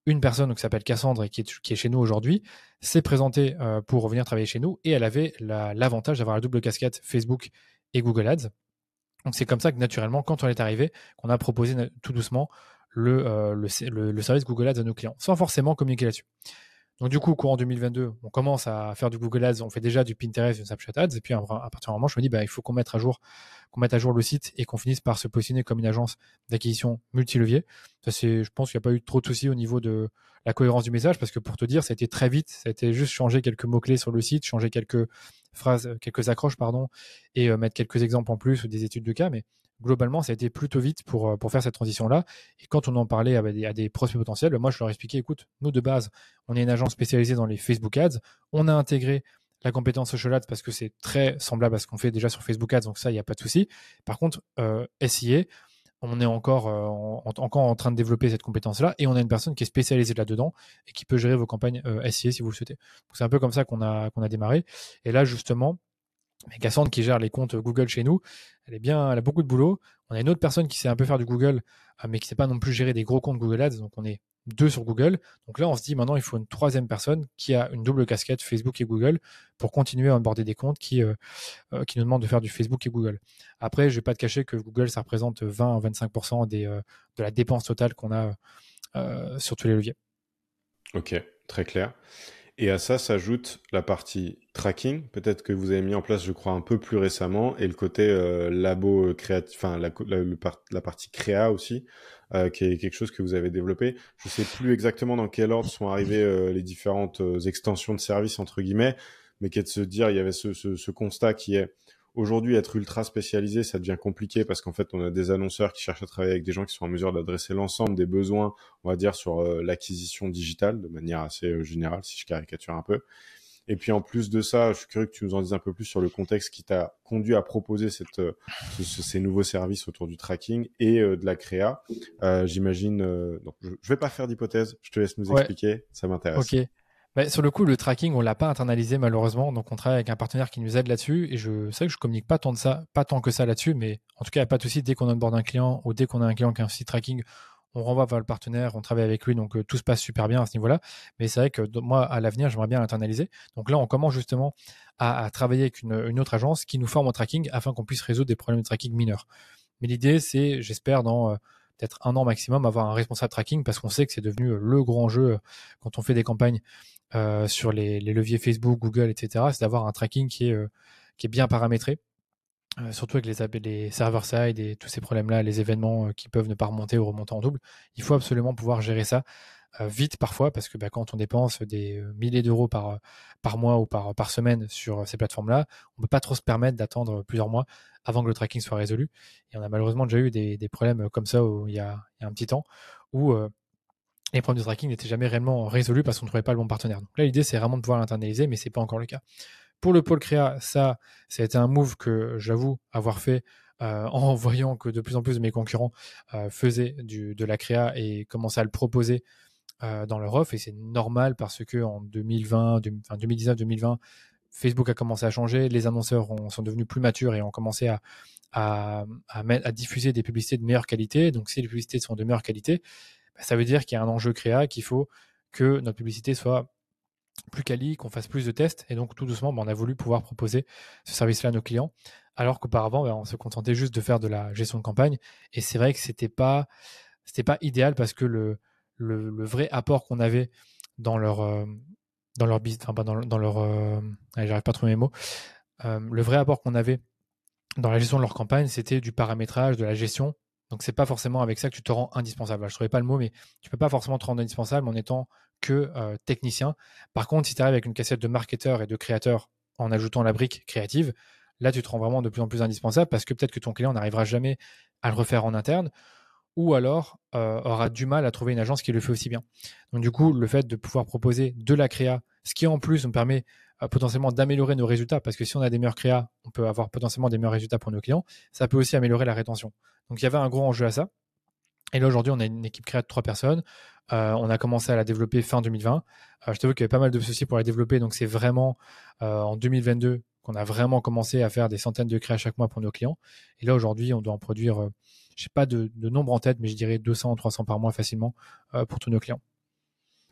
une personne donc, qui s'appelle Cassandre et qui est, qui est chez nous aujourd'hui s'est présentée euh, pour venir travailler chez nous. Et elle avait la, l'avantage d'avoir la double casquette Facebook et Google Ads. Donc, c'est comme ça que naturellement, quand on est arrivé, qu'on a proposé tout doucement le, euh, le, le, le service Google Ads à nos clients, sans forcément communiquer là-dessus. Donc du coup, courant deux mille vingt-deux, on commence à faire du Google Ads, on fait déjà du Pinterest, du Snapchat Ads, et puis à partir d'un moment, je me dis, bah, il faut qu'on mette à jour, qu'on mette à jour le site et qu'on finisse par se positionner comme une agence d'acquisition multilevier. Ça, c'est, je pense qu'il n'y a pas eu trop de soucis au niveau de la cohérence du message, parce que pour te dire, ça a été très vite, ça a été juste changer quelques mots-clés sur le site, changer quelques phrases, quelques accroches, pardon, et euh, mettre quelques exemples en plus ou des études de cas, mais globalement, ça a été plutôt vite pour, pour faire cette transition-là. Et quand on en parlait à des, à des prospects potentiels, moi, je leur expliquais, écoute, nous, de base, on est une agence spécialisée dans les Facebook Ads. On a intégré la compétence social ads parce que c'est très semblable à ce qu'on fait déjà sur Facebook Ads. Donc ça, il n'y a pas de souci. Par contre, euh, S I A, on est encore, euh, en, encore en train de développer cette compétence-là. Et on a une personne qui est spécialisée là-dedans et qui peut gérer vos campagnes euh, S I A si vous le souhaitez. Donc c'est un peu comme ça qu'on a, qu'on a démarré. Et là, justement, mais Cassandre qui gère les comptes Google chez nous, elle est bien, elle a beaucoup de boulot. On a une autre personne qui sait un peu faire du Google, mais qui ne sait pas non plus gérer des gros comptes Google Ads. Donc, on est deux sur Google. Donc là, on se dit maintenant, il faut une troisième personne qui a une double casquette Facebook et Google pour continuer à onboarder des comptes qui, euh, qui nous demandent de faire du Facebook et Google. Après, je ne vais pas te cacher que Google, ça représente vingt à vingt-cinq pour cent des, euh, de la dépense totale qu'on a euh, sur tous les leviers. Ok, très clair. Et à ça s'ajoute la partie tracking, peut-être que vous avez mis en place, je crois, un peu plus récemment, et le côté euh, labo créatif, enfin la, la, le part, la partie créa aussi, euh, qui est quelque chose que vous avez développé. Je ne sais plus exactement dans quel ordre sont arrivées euh, les différentes euh, extensions de service, entre guillemets, mais qui est de se dire, il y avait ce, ce, ce constat qui est, aujourd'hui, être ultra spécialisé, ça devient compliqué parce qu'en fait, on a des annonceurs qui cherchent à travailler avec des gens qui sont en mesure d'adresser l'ensemble des besoins, on va dire, sur euh, l'acquisition digitale de manière assez euh, générale, si je caricature un peu. Et puis, en plus de ça, je suis curieux que tu nous en dises un peu plus sur le contexte qui t'a conduit à proposer cette, euh, ce, ce, ces nouveaux services autour du tracking et euh, de la créa. Euh, j'imagine... Euh, donc, je ne vais pas faire d'hypothèse, je te laisse nous ouais. expliquer, ça m'intéresse. Ok. Bah, sur le coup, le tracking, on ne l'a pas internalisé malheureusement, donc on travaille avec un partenaire qui nous aide là-dessus et je sais que je ne communique pas tant, de ça, pas tant que ça là-dessus, mais en tout cas, il n'y a pas de souci, dès qu'on onboard un client ou dès qu'on a un client qui a un site tracking, on renvoie vers le partenaire, on travaille avec lui, donc euh, tout se passe super bien à ce niveau-là. Mais c'est vrai que moi, à l'avenir, j'aimerais bien l'internaliser. Donc là, on commence justement à, à travailler avec une, une autre agence qui nous forme en tracking afin qu'on puisse résoudre des problèmes de tracking mineurs. Mais l'idée, c'est, j'espère, dans euh, peut-être un an maximum, avoir un responsable tracking, parce qu'on sait que c'est devenu le grand jeu quand on fait des campagnes euh, sur les, les leviers Facebook, Google, et cetera. C'est d'avoir un tracking qui est, euh, qui est bien paramétré. Euh, surtout avec les, les server-side et tous ces problèmes-là, les événements euh, qui peuvent ne pas remonter ou remonter en double, il faut absolument pouvoir gérer ça euh, vite parfois, parce que bah, quand on dépense des milliers d'euros par, par mois ou par, par semaine sur ces plateformes-là, on ne peut pas trop se permettre d'attendre plusieurs mois avant que le tracking soit résolu. Et on a malheureusement déjà eu des, des problèmes comme ça où, il, y a, il y a un petit temps où euh, les problèmes de tracking n'étaient jamais réellement résolus parce qu'on ne trouvait pas le bon partenaire. Donc là, l'idée, c'est vraiment de pouvoir l'internaliser, mais ce n'est pas encore le cas. Pour le pôle créa, ça, ça a été un move que j'avoue avoir fait euh, en voyant que de plus en plus de mes concurrents euh, faisaient du, de la créa et commençaient à le proposer euh, dans leur offre. Et c'est normal parce qu'en enfin, deux mille dix-neuf deux mille vingt, Facebook a commencé à changer, les annonceurs ont, sont devenus plus matures et ont commencé à, à, à, à diffuser des publicités de meilleure qualité. Donc si les publicités sont de meilleure qualité, bah, ça veut dire qu'il y a un enjeu créa, qu'il faut que notre publicité soit plus quali, qu'on fasse plus de tests, et donc tout doucement bah, on a voulu pouvoir proposer ce service-là à nos clients, alors qu'auparavant bah, on se contentait juste de faire de la gestion de campagne. Et c'est vrai que c'était pas c'était pas idéal, parce que le, le, le vrai apport qu'on avait dans leur euh, dans leur business, enfin dans, dans leur euh, allez, j'arrive pas à trouver mes mots euh, le vrai apport qu'on avait dans la gestion de leur campagne, c'était du paramétrage, de la gestion. Donc c'est pas forcément avec ça que tu te rends indispensable. Alors, je trouvais pas le mot, mais tu peux pas forcément te rendre indispensable en étant que euh, technicien. Par contre, si tu arrives avec une cassette de marketeur et de créateur en ajoutant la brique créative, là tu te rends vraiment de plus en plus indispensable, parce que peut-être que ton client n'arrivera jamais à le refaire en interne, ou alors euh, aura du mal à trouver une agence qui le fait aussi bien. Donc du coup, le fait de pouvoir proposer de la créa, ce qui en plus nous permet euh, potentiellement d'améliorer nos résultats, parce que si on a des meilleurs créas, on peut avoir potentiellement des meilleurs résultats pour nos clients, ça peut aussi améliorer la rétention. Donc il y avait un gros enjeu à ça. Et là, aujourd'hui, on a une équipe créa de trois personnes. Euh, on a commencé à la développer fin deux mille vingt. Euh, je t'avoue qu'il y avait pas mal de soucis pour la développer. Donc, c'est vraiment euh, en deux mille vingt-deux qu'on a vraiment commencé à faire des centaines de créas chaque mois pour nos clients. Et là, aujourd'hui, on doit en produire, euh, je sais pas de, de nombre en tête, mais je dirais deux cents, trois cents par mois facilement euh, pour tous nos clients.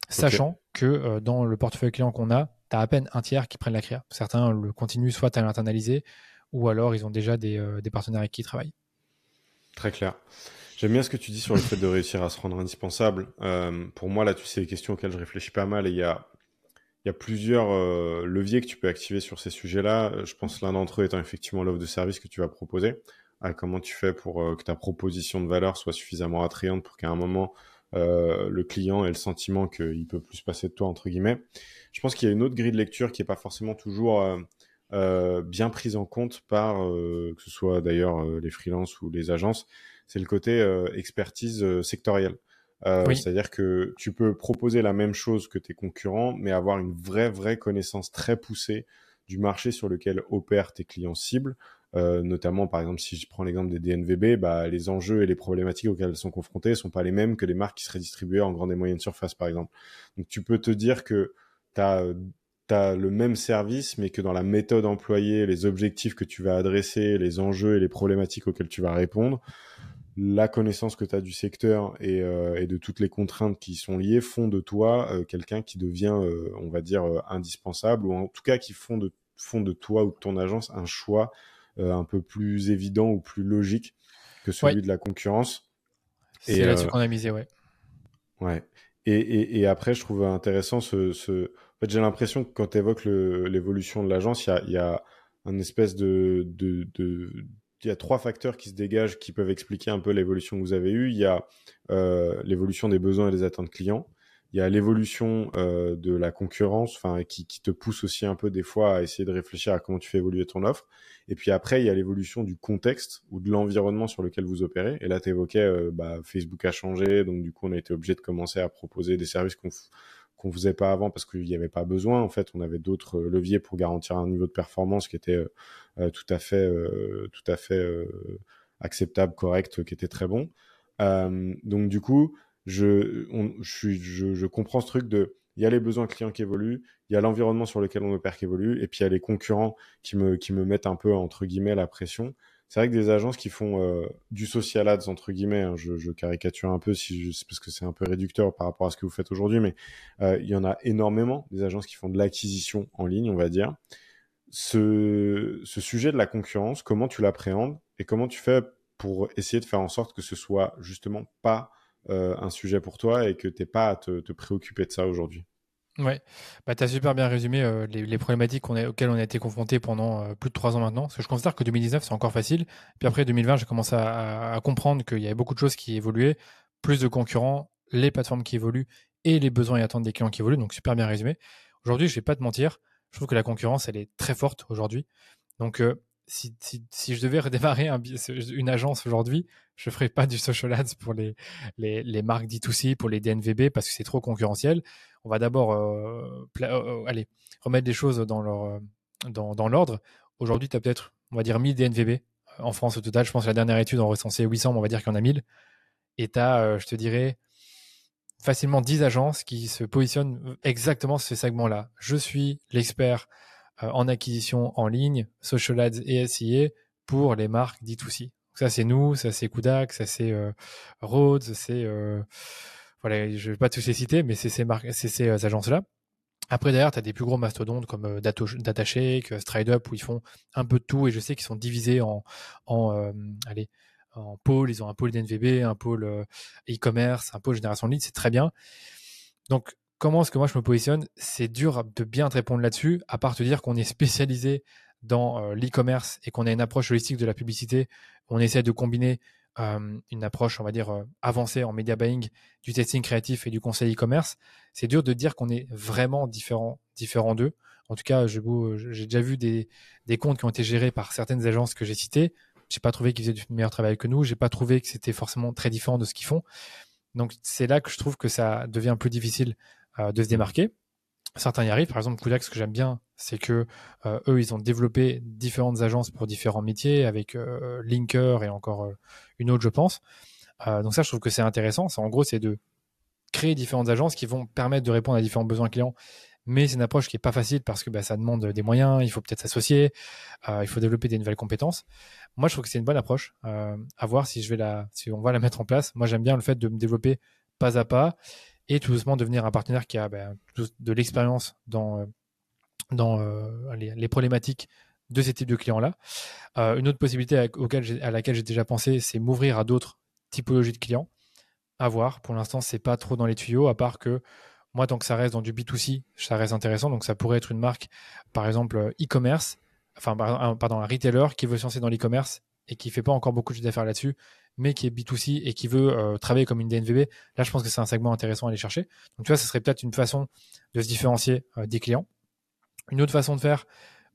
Okay. Sachant que euh, dans le portefeuille client qu'on a, tu as à peine un tiers qui prennent la créa. Certains le continuent soit à l'internaliser, ou alors ils ont déjà des, euh, des partenaires avec qui ils travaillent. Très clair. J'aime bien ce que tu dis sur le fait de réussir à se rendre indispensable. Euh, pour moi, là, tu sais, les questions auxquelles je réfléchis pas mal, et il y a, y a plusieurs euh, leviers que tu peux activer sur ces sujets-là. Je pense l'un d'entre eux étant effectivement l'offre de service que tu vas proposer. Ah, comment tu fais pour euh, que ta proposition de valeur soit suffisamment attrayante pour qu'à un moment, euh, le client ait le sentiment qu'il peut plus passer de toi, entre guillemets. Je pense qu'il y a une autre grille de lecture qui n'est pas forcément toujours... Euh, Euh, bien prise en compte par euh, que ce soit d'ailleurs euh, les freelances ou les agences, c'est le côté euh, expertise euh, sectorielle. Euh, oui. C'est-à-dire que tu peux proposer la même chose que tes concurrents, mais avoir une vraie, vraie connaissance très poussée du marché sur lequel opèrent tes clients cibles. Euh, notamment, par exemple, si je prends l'exemple des D N V B, bah, les enjeux et les problématiques auxquelles elles sont confrontées ne sont pas les mêmes que les marques qui seraient distribuées en grande et moyenne surface, par exemple. Donc, tu peux te dire que tu as... tu as le même service, mais que dans la méthode employée, les objectifs que tu vas adresser, les enjeux et les problématiques auxquelles tu vas répondre, la connaissance que tu as du secteur et, euh, et de toutes les contraintes qui y sont liées font de toi euh, quelqu'un qui devient, euh, on va dire, euh, indispensable, ou en tout cas qui font de, font de toi ou de ton agence un choix euh, un peu plus évident ou plus logique que celui ouais. de la concurrence. C'est et, là-dessus euh, qu'on a misé, ouais. Ouais. Et, et, et après, je trouve intéressant ce... ce... En fait, j'ai l'impression que quand tu évoques l'évolution de l'agence, il y a, y a un espèce de, de, de, y a trois facteurs qui se dégagent, qui peuvent expliquer un peu l'évolution que vous avez eue. Il y a euh, l'évolution des besoins et des attentes clients. Il y a l'évolution euh, de la concurrence, enfin, qui, qui te pousse aussi un peu des fois à essayer de réfléchir à comment tu fais évoluer ton offre. Et puis après, il y a l'évolution du contexte ou de l'environnement sur lequel vous opérez. Et là, tu évoquais, euh, bah, Facebook a changé, donc du coup, on a été obligé de commencer à proposer des services qu'on f... qu'on faisait pas avant parce qu'il n'y avait pas besoin. En fait, on avait d'autres leviers pour garantir un niveau de performance qui était euh, tout à fait, euh, tout à fait euh, acceptable, correct, qui était très bon. Euh, donc du coup, je, on, je, suis, je, je comprends ce truc de, il y a les besoins clients qui évoluent, il y a l'environnement sur lequel on opère qui évolue, et puis il y a les concurrents qui me, qui me mettent un peu entre guillemets la pression. c'est vrai que des agences qui font euh, du social ads, entre guillemets, hein, je, je caricature un peu, si je, parce que c'est un peu réducteur par rapport à ce que vous faites aujourd'hui, mais euh, il y en a énormément, des agences qui font de l'acquisition en ligne, on va dire. Ce, ce sujet de la concurrence, comment tu l'appréhendes et comment tu fais pour essayer de faire en sorte que ce soit justement pas euh, un sujet pour toi et que tu n'aies pas à te, te préoccuper de ça aujourd'hui? Ouais, bah, tu as super bien résumé euh, les, les problématiques qu'on a, auxquelles on a été confrontés pendant euh, plus de trois ans maintenant. Parce que je considère que deux mille dix-neuf, c'est encore facile. Puis après, deux mille vingt, j'ai commencé à, à, à comprendre qu'il y avait beaucoup de choses qui évoluaient, plus de concurrents, les plateformes qui évoluent et les besoins et attentes des clients qui évoluent. Donc, super bien résumé. Aujourd'hui, je ne vais pas te mentir, je trouve que la concurrence, elle est très forte aujourd'hui. Donc, euh, si, si, si je devais redémarrer un, une agence aujourd'hui, je ne ferais pas du social ads pour les, les, les marques D deux C, pour les D N V B, parce que c'est trop concurrentiel. On va d'abord euh, pla- euh, allez, remettre les choses dans, leur, dans, dans l'ordre. Aujourd'hui, tu as peut-être, on va dire, mille D N V B en France au total. Je pense que la dernière étude en recensait huit cents, mais on va dire qu'il y en a mille. Et tu as, euh, je te dirais, facilement dix agences qui se positionnent exactement sur ce segment-là. Je suis l'expert euh, en acquisition en ligne, social ads et S I A pour les marques D deux C. Donc ça, c'est nous, ça, c'est Kudak, ça, c'est euh, Rhodes, c'est... Euh, voilà, je ne vais pas tous les citer, mais c'est ces, marques, c'est ces euh, agences-là. Après, derrière, tu as des plus gros mastodontes comme euh, Data Shake, euh, Stride Up, où ils font un peu de tout et je sais qu'ils sont divisés en... en euh, allez, en pôle, ils ont un pôle D N V B, un pôle euh, e-commerce, un pôle génération de leads, c'est très bien. Donc, comment est-ce que moi je me positionne? C'est dur de bien te répondre là-dessus, à part te dire qu'on est spécialisé dans euh, l'e-commerce et qu'on a une approche holistique de la publicité. On essaie de combiner euh, une approche, on va dire, euh, avancée en media buying, du testing créatif et du conseil e-commerce. C'est dur de dire qu'on est vraiment différent, différent d'eux. En tout cas, je, j'ai déjà vu des, des comptes qui ont été gérés par certaines agences que j'ai citées. J'ai pas trouvé qu'ils faisaient du meilleur travail que nous. J'ai pas trouvé que c'était forcément très différent de ce qu'ils font. Donc, c'est là que je trouve que ça devient plus difficile euh, de se démarquer. Certains y arrivent. Par exemple, Kudak, ce que j'aime bien, c'est que euh, eux, ils ont développé différentes agences pour différents métiers avec euh, Linker et encore euh, une autre, je pense. Euh, donc ça, je trouve que c'est intéressant. C'est, en gros, c'est de créer différentes agences qui vont permettre de répondre à différents besoins clients. Mais c'est une approche qui est pas facile parce que bah, ça demande des moyens, il faut peut-être s'associer, euh, il faut développer des nouvelles compétences. Moi, je trouve que c'est une bonne approche. Euh, à voir si je vais la, si on va la mettre en place. Moi, j'aime bien le fait de me développer pas à pas et tout doucement devenir un partenaire qui a bah, de l'expérience dans dans euh, les, les problématiques de ces types de clients-là. Euh, une autre possibilité à, auquel j'ai, à laquelle j'ai déjà pensé, c'est m'ouvrir à d'autres typologies de clients. À voir. Pour l'instant, c'est pas trop dans les tuyaux, à part que moi, tant que ça reste dans du B deux C, ça reste intéressant. Donc, ça pourrait être une marque, par exemple, e-commerce, enfin, pardon, un retailer qui veut se lancer dans l'e-commerce et qui ne fait pas encore beaucoup de chiffre d'affaires là-dessus, mais qui est B deux C et qui veut euh, travailler comme une D N V B. Là, je pense que c'est un segment intéressant à aller chercher. Donc, tu vois, ce serait peut-être une façon de se différencier euh, des clients. Une autre façon de faire,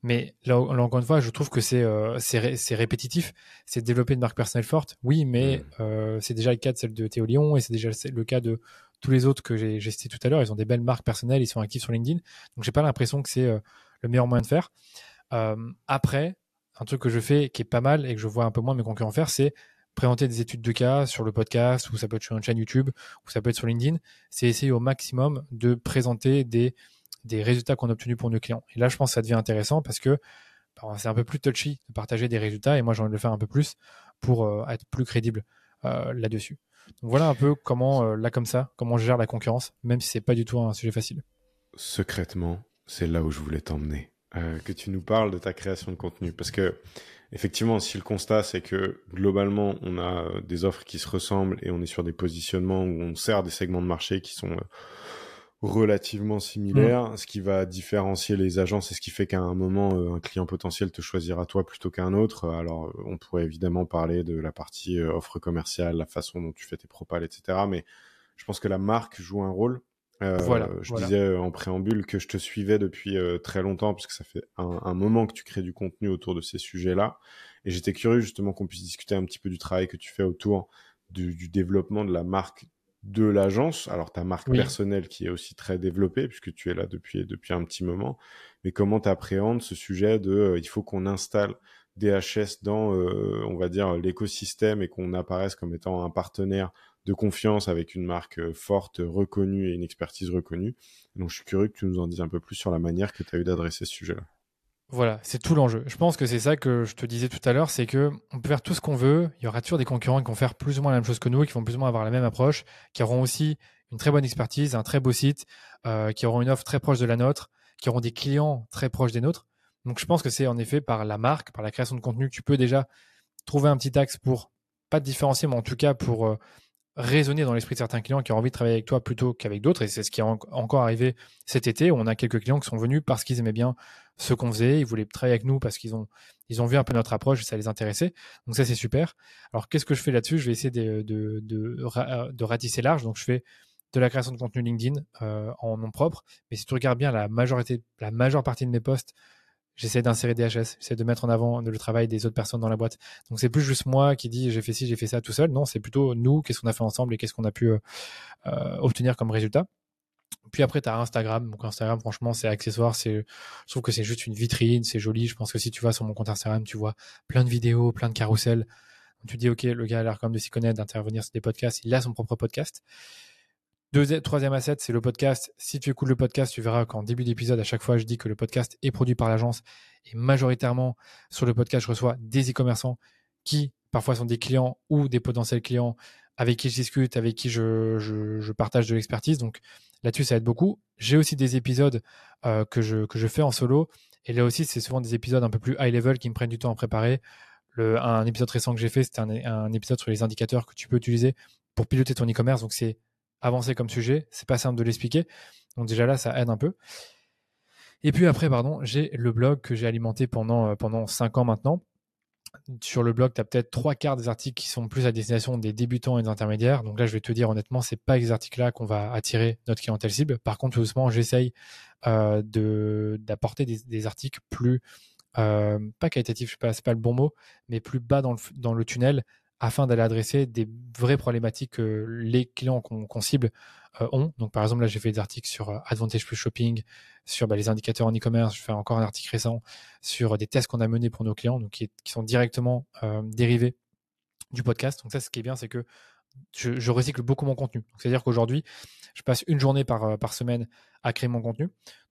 mais là, là encore une fois, je trouve que c'est, euh, c'est, ré- c'est répétitif. C'est de développer une marque personnelle forte, oui, mais euh, c'est déjà le cas de celle de Théo Lion et c'est déjà le cas de tous les autres que j'ai, j'ai cités tout à l'heure. Ils ont des belles marques personnelles, ils sont actifs sur LinkedIn. Donc, j'ai pas l'impression que c'est euh, le meilleur moyen de faire. Euh, après, un truc que je fais qui est pas mal et que je vois un peu moins mes concurrents faire, c'est présenter des études de cas sur le podcast ou ça peut être sur une chaîne YouTube ou ça peut être sur LinkedIn. C'est essayer au maximum de présenter des, des résultats qu'on a obtenus pour nos clients. Et là, je pense que ça devient intéressant parce que bah, c'est un peu plus touchy de partager des résultats et moi, j'ai envie de le faire un peu plus pour euh, être plus crédible euh, là-dessus. Donc voilà un peu comment, euh, là comme ça, comment je gère la concurrence, même si c'est pas du tout un sujet facile. Secrètement, c'est là où je voulais t'emmener, euh, que tu nous parles de ta création de contenu. Parce que, effectivement, si le constat, c'est que globalement, on a des offres qui se ressemblent et on est sur des positionnements où on sert des segments de marché qui sont euh, relativement similaires, mmh. ce qui va différencier les agences et ce qui fait qu'à un moment, euh, un client potentiel te choisira toi plutôt qu'un autre. Alors, on pourrait évidemment parler de la partie euh, offre commerciale, la façon dont tu fais tes propals, et cetera. Mais je pense que la marque joue un rôle. Euh, voilà, je voilà. disais euh, en préambule que je te suivais depuis euh, très longtemps parce que ça fait un, un moment que tu crées du contenu autour de ces sujets-là. Et j'étais curieux justement qu'on puisse discuter un petit peu du travail que tu fais autour du, du développement de la marque de l'agence, alors ta marque oui. personnelle qui est aussi très développée puisque tu es là depuis, depuis un petit moment, mais comment t'appréhendes ce sujet de euh, il faut qu'on installe D H S dans, euh, on va dire, l'écosystème et qu'on apparaisse comme étant un partenaire de confiance avec une marque euh, forte, reconnue et une expertise reconnue. Donc je suis curieux que tu nous en dises un peu plus sur la manière que tu as eu d'adresser ce sujet-là. Voilà, c'est tout l'enjeu. Je pense que c'est ça que je te disais tout à l'heure, c'est qu'on peut faire tout ce qu'on veut. Il y aura toujours des concurrents qui vont faire plus ou moins la même chose que nous, qui vont plus ou moins avoir la même approche, qui auront aussi une très bonne expertise, un très beau site, euh, qui auront une offre très proche de la nôtre, qui auront des clients très proches des nôtres. Donc, je pense que c'est en effet par la marque, par la création de contenu que tu peux déjà trouver un petit axe pour, pas te différencier, mais en tout cas pour euh, raisonner dans l'esprit de certains clients qui ont envie de travailler avec toi plutôt qu'avec d'autres. Et c'est ce qui est en- encore arrivé cet été, où on a quelques clients qui sont venus parce qu'ils aimaient bien ce qu'on faisait. Ils voulaient travailler avec nous parce qu'ils ont, ils ont vu un peu notre approche et ça les intéressait. Donc ça, c'est super. Alors, qu'est-ce que je fais là-dessus? Je vais essayer de, de, de, ra- de ratisser large. Donc, je fais de la création de contenu LinkedIn euh, en nom propre. Mais si tu regardes bien la majorité, la majeure partie de mes posts, j'essaie d'insérer D H S, j'essaie de mettre en avant le travail des autres personnes dans la boîte. Donc, c'est plus juste moi qui dis j'ai fait ci, j'ai fait ça tout seul. Non, c'est plutôt nous, qu'est-ce qu'on a fait ensemble et qu'est-ce qu'on a pu euh, euh, obtenir comme résultat. Puis après, tu as Instagram. Donc, Instagram, franchement, c'est accessoire. C'est... Je trouve que c'est juste une vitrine, c'est joli. Je pense que si tu vas sur mon compte Instagram, tu vois plein de vidéos, plein de carousels. Tu te dis, OK, le gars a l'air quand même de s'y connaître, d'intervenir sur des podcasts. Il a son propre podcast. Deuxième, troisième asset, c'est le podcast. Si tu écoutes le podcast, tu verras qu'en début d'épisode, à chaque fois, je dis que le podcast est produit par l'agence. Et majoritairement, sur le podcast, je reçois des e-commerçants qui, parfois, sont des clients ou des potentiels clients avec qui je discute, avec qui je, je, je partage de l'expertise. Donc là-dessus, ça aide beaucoup. J'ai aussi des épisodes euh, que je, que je fais en solo. Et là aussi, c'est souvent des épisodes un peu plus high level qui me prennent du temps à préparer. Le, un épisode récent que j'ai fait, c'était un, un épisode sur les indicateurs que tu peux utiliser pour piloter ton e-commerce. Donc, c'est avancer comme sujet, c'est pas simple de l'expliquer. Donc déjà là, ça aide un peu. Et puis après, pardon, j'ai le blog que j'ai alimenté pendant, euh, pendant cinq ans maintenant. Sur le blog, tu as peut-être trois quarts des articles qui sont plus à destination des débutants et des intermédiaires. Donc là, je vais te dire honnêtement, c'est pas avec ces articles-là qu'on va attirer notre clientèle cible. Par contre, doucement, j'essaye euh, de, d'apporter des, des articles plus, euh, pas qualitatifs, je sais pas, c'est pas le bon mot, mais plus bas dans le, dans le tunnel, afin d'aller adresser des vraies problématiques que les clients qu'on, qu'on cible euh, ont. Donc, par exemple, là, j'ai fait des articles sur euh, Advantage plus Shopping, sur bah, les indicateurs en e-commerce. Je fais encore un article récent sur euh, des tests qu'on a menés pour nos clients, donc qui, est, qui sont directement euh, dérivés du podcast. Donc ça, ce qui est bien, c'est que je, je recycle beaucoup mon contenu. Donc, c'est-à-dire qu'aujourd'hui, je passe une journée par, euh, par semaine à créer mon contenu.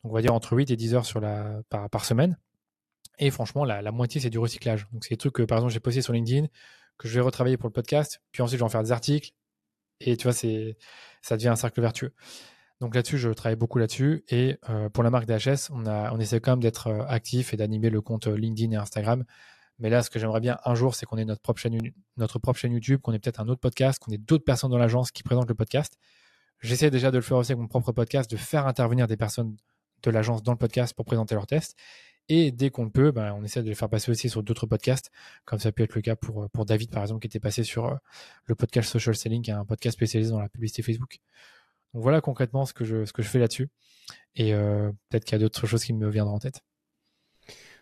Donc, on va dire entre huit et dix heures sur la, par, par semaine. Et franchement, la, la moitié, c'est du recyclage. Donc, c'est des trucs que, par exemple, j'ai postés sur LinkedIn, que je vais retravailler pour le podcast, puis ensuite je vais en faire des articles, et tu vois, c'est, ça devient un cercle vertueux. Donc là-dessus, je travaille beaucoup là-dessus, et euh, pour la marque D H S, on, a, on essaie quand même d'être actif et d'animer le compte LinkedIn et Instagram, mais là, ce que j'aimerais bien un jour, c'est qu'on ait notre propre chaîne, notre propre chaîne YouTube, qu'on ait peut-être un autre podcast, qu'on ait d'autres personnes dans l'agence qui présentent le podcast. J'essaie déjà de le faire aussi avec mon propre podcast, de faire intervenir des personnes de l'agence dans le podcast pour présenter leurs tests. Et dès qu'on le peut, ben, on essaie de les faire passer aussi sur d'autres podcasts, comme ça peut être le cas pour, pour David, par exemple, qui était passé sur le podcast Social Selling, qui est un podcast spécialisé dans la publicité Facebook. Donc voilà concrètement ce que je, ce que je fais là-dessus. Et euh, peut-être qu'il y a d'autres choses qui me viendront en tête.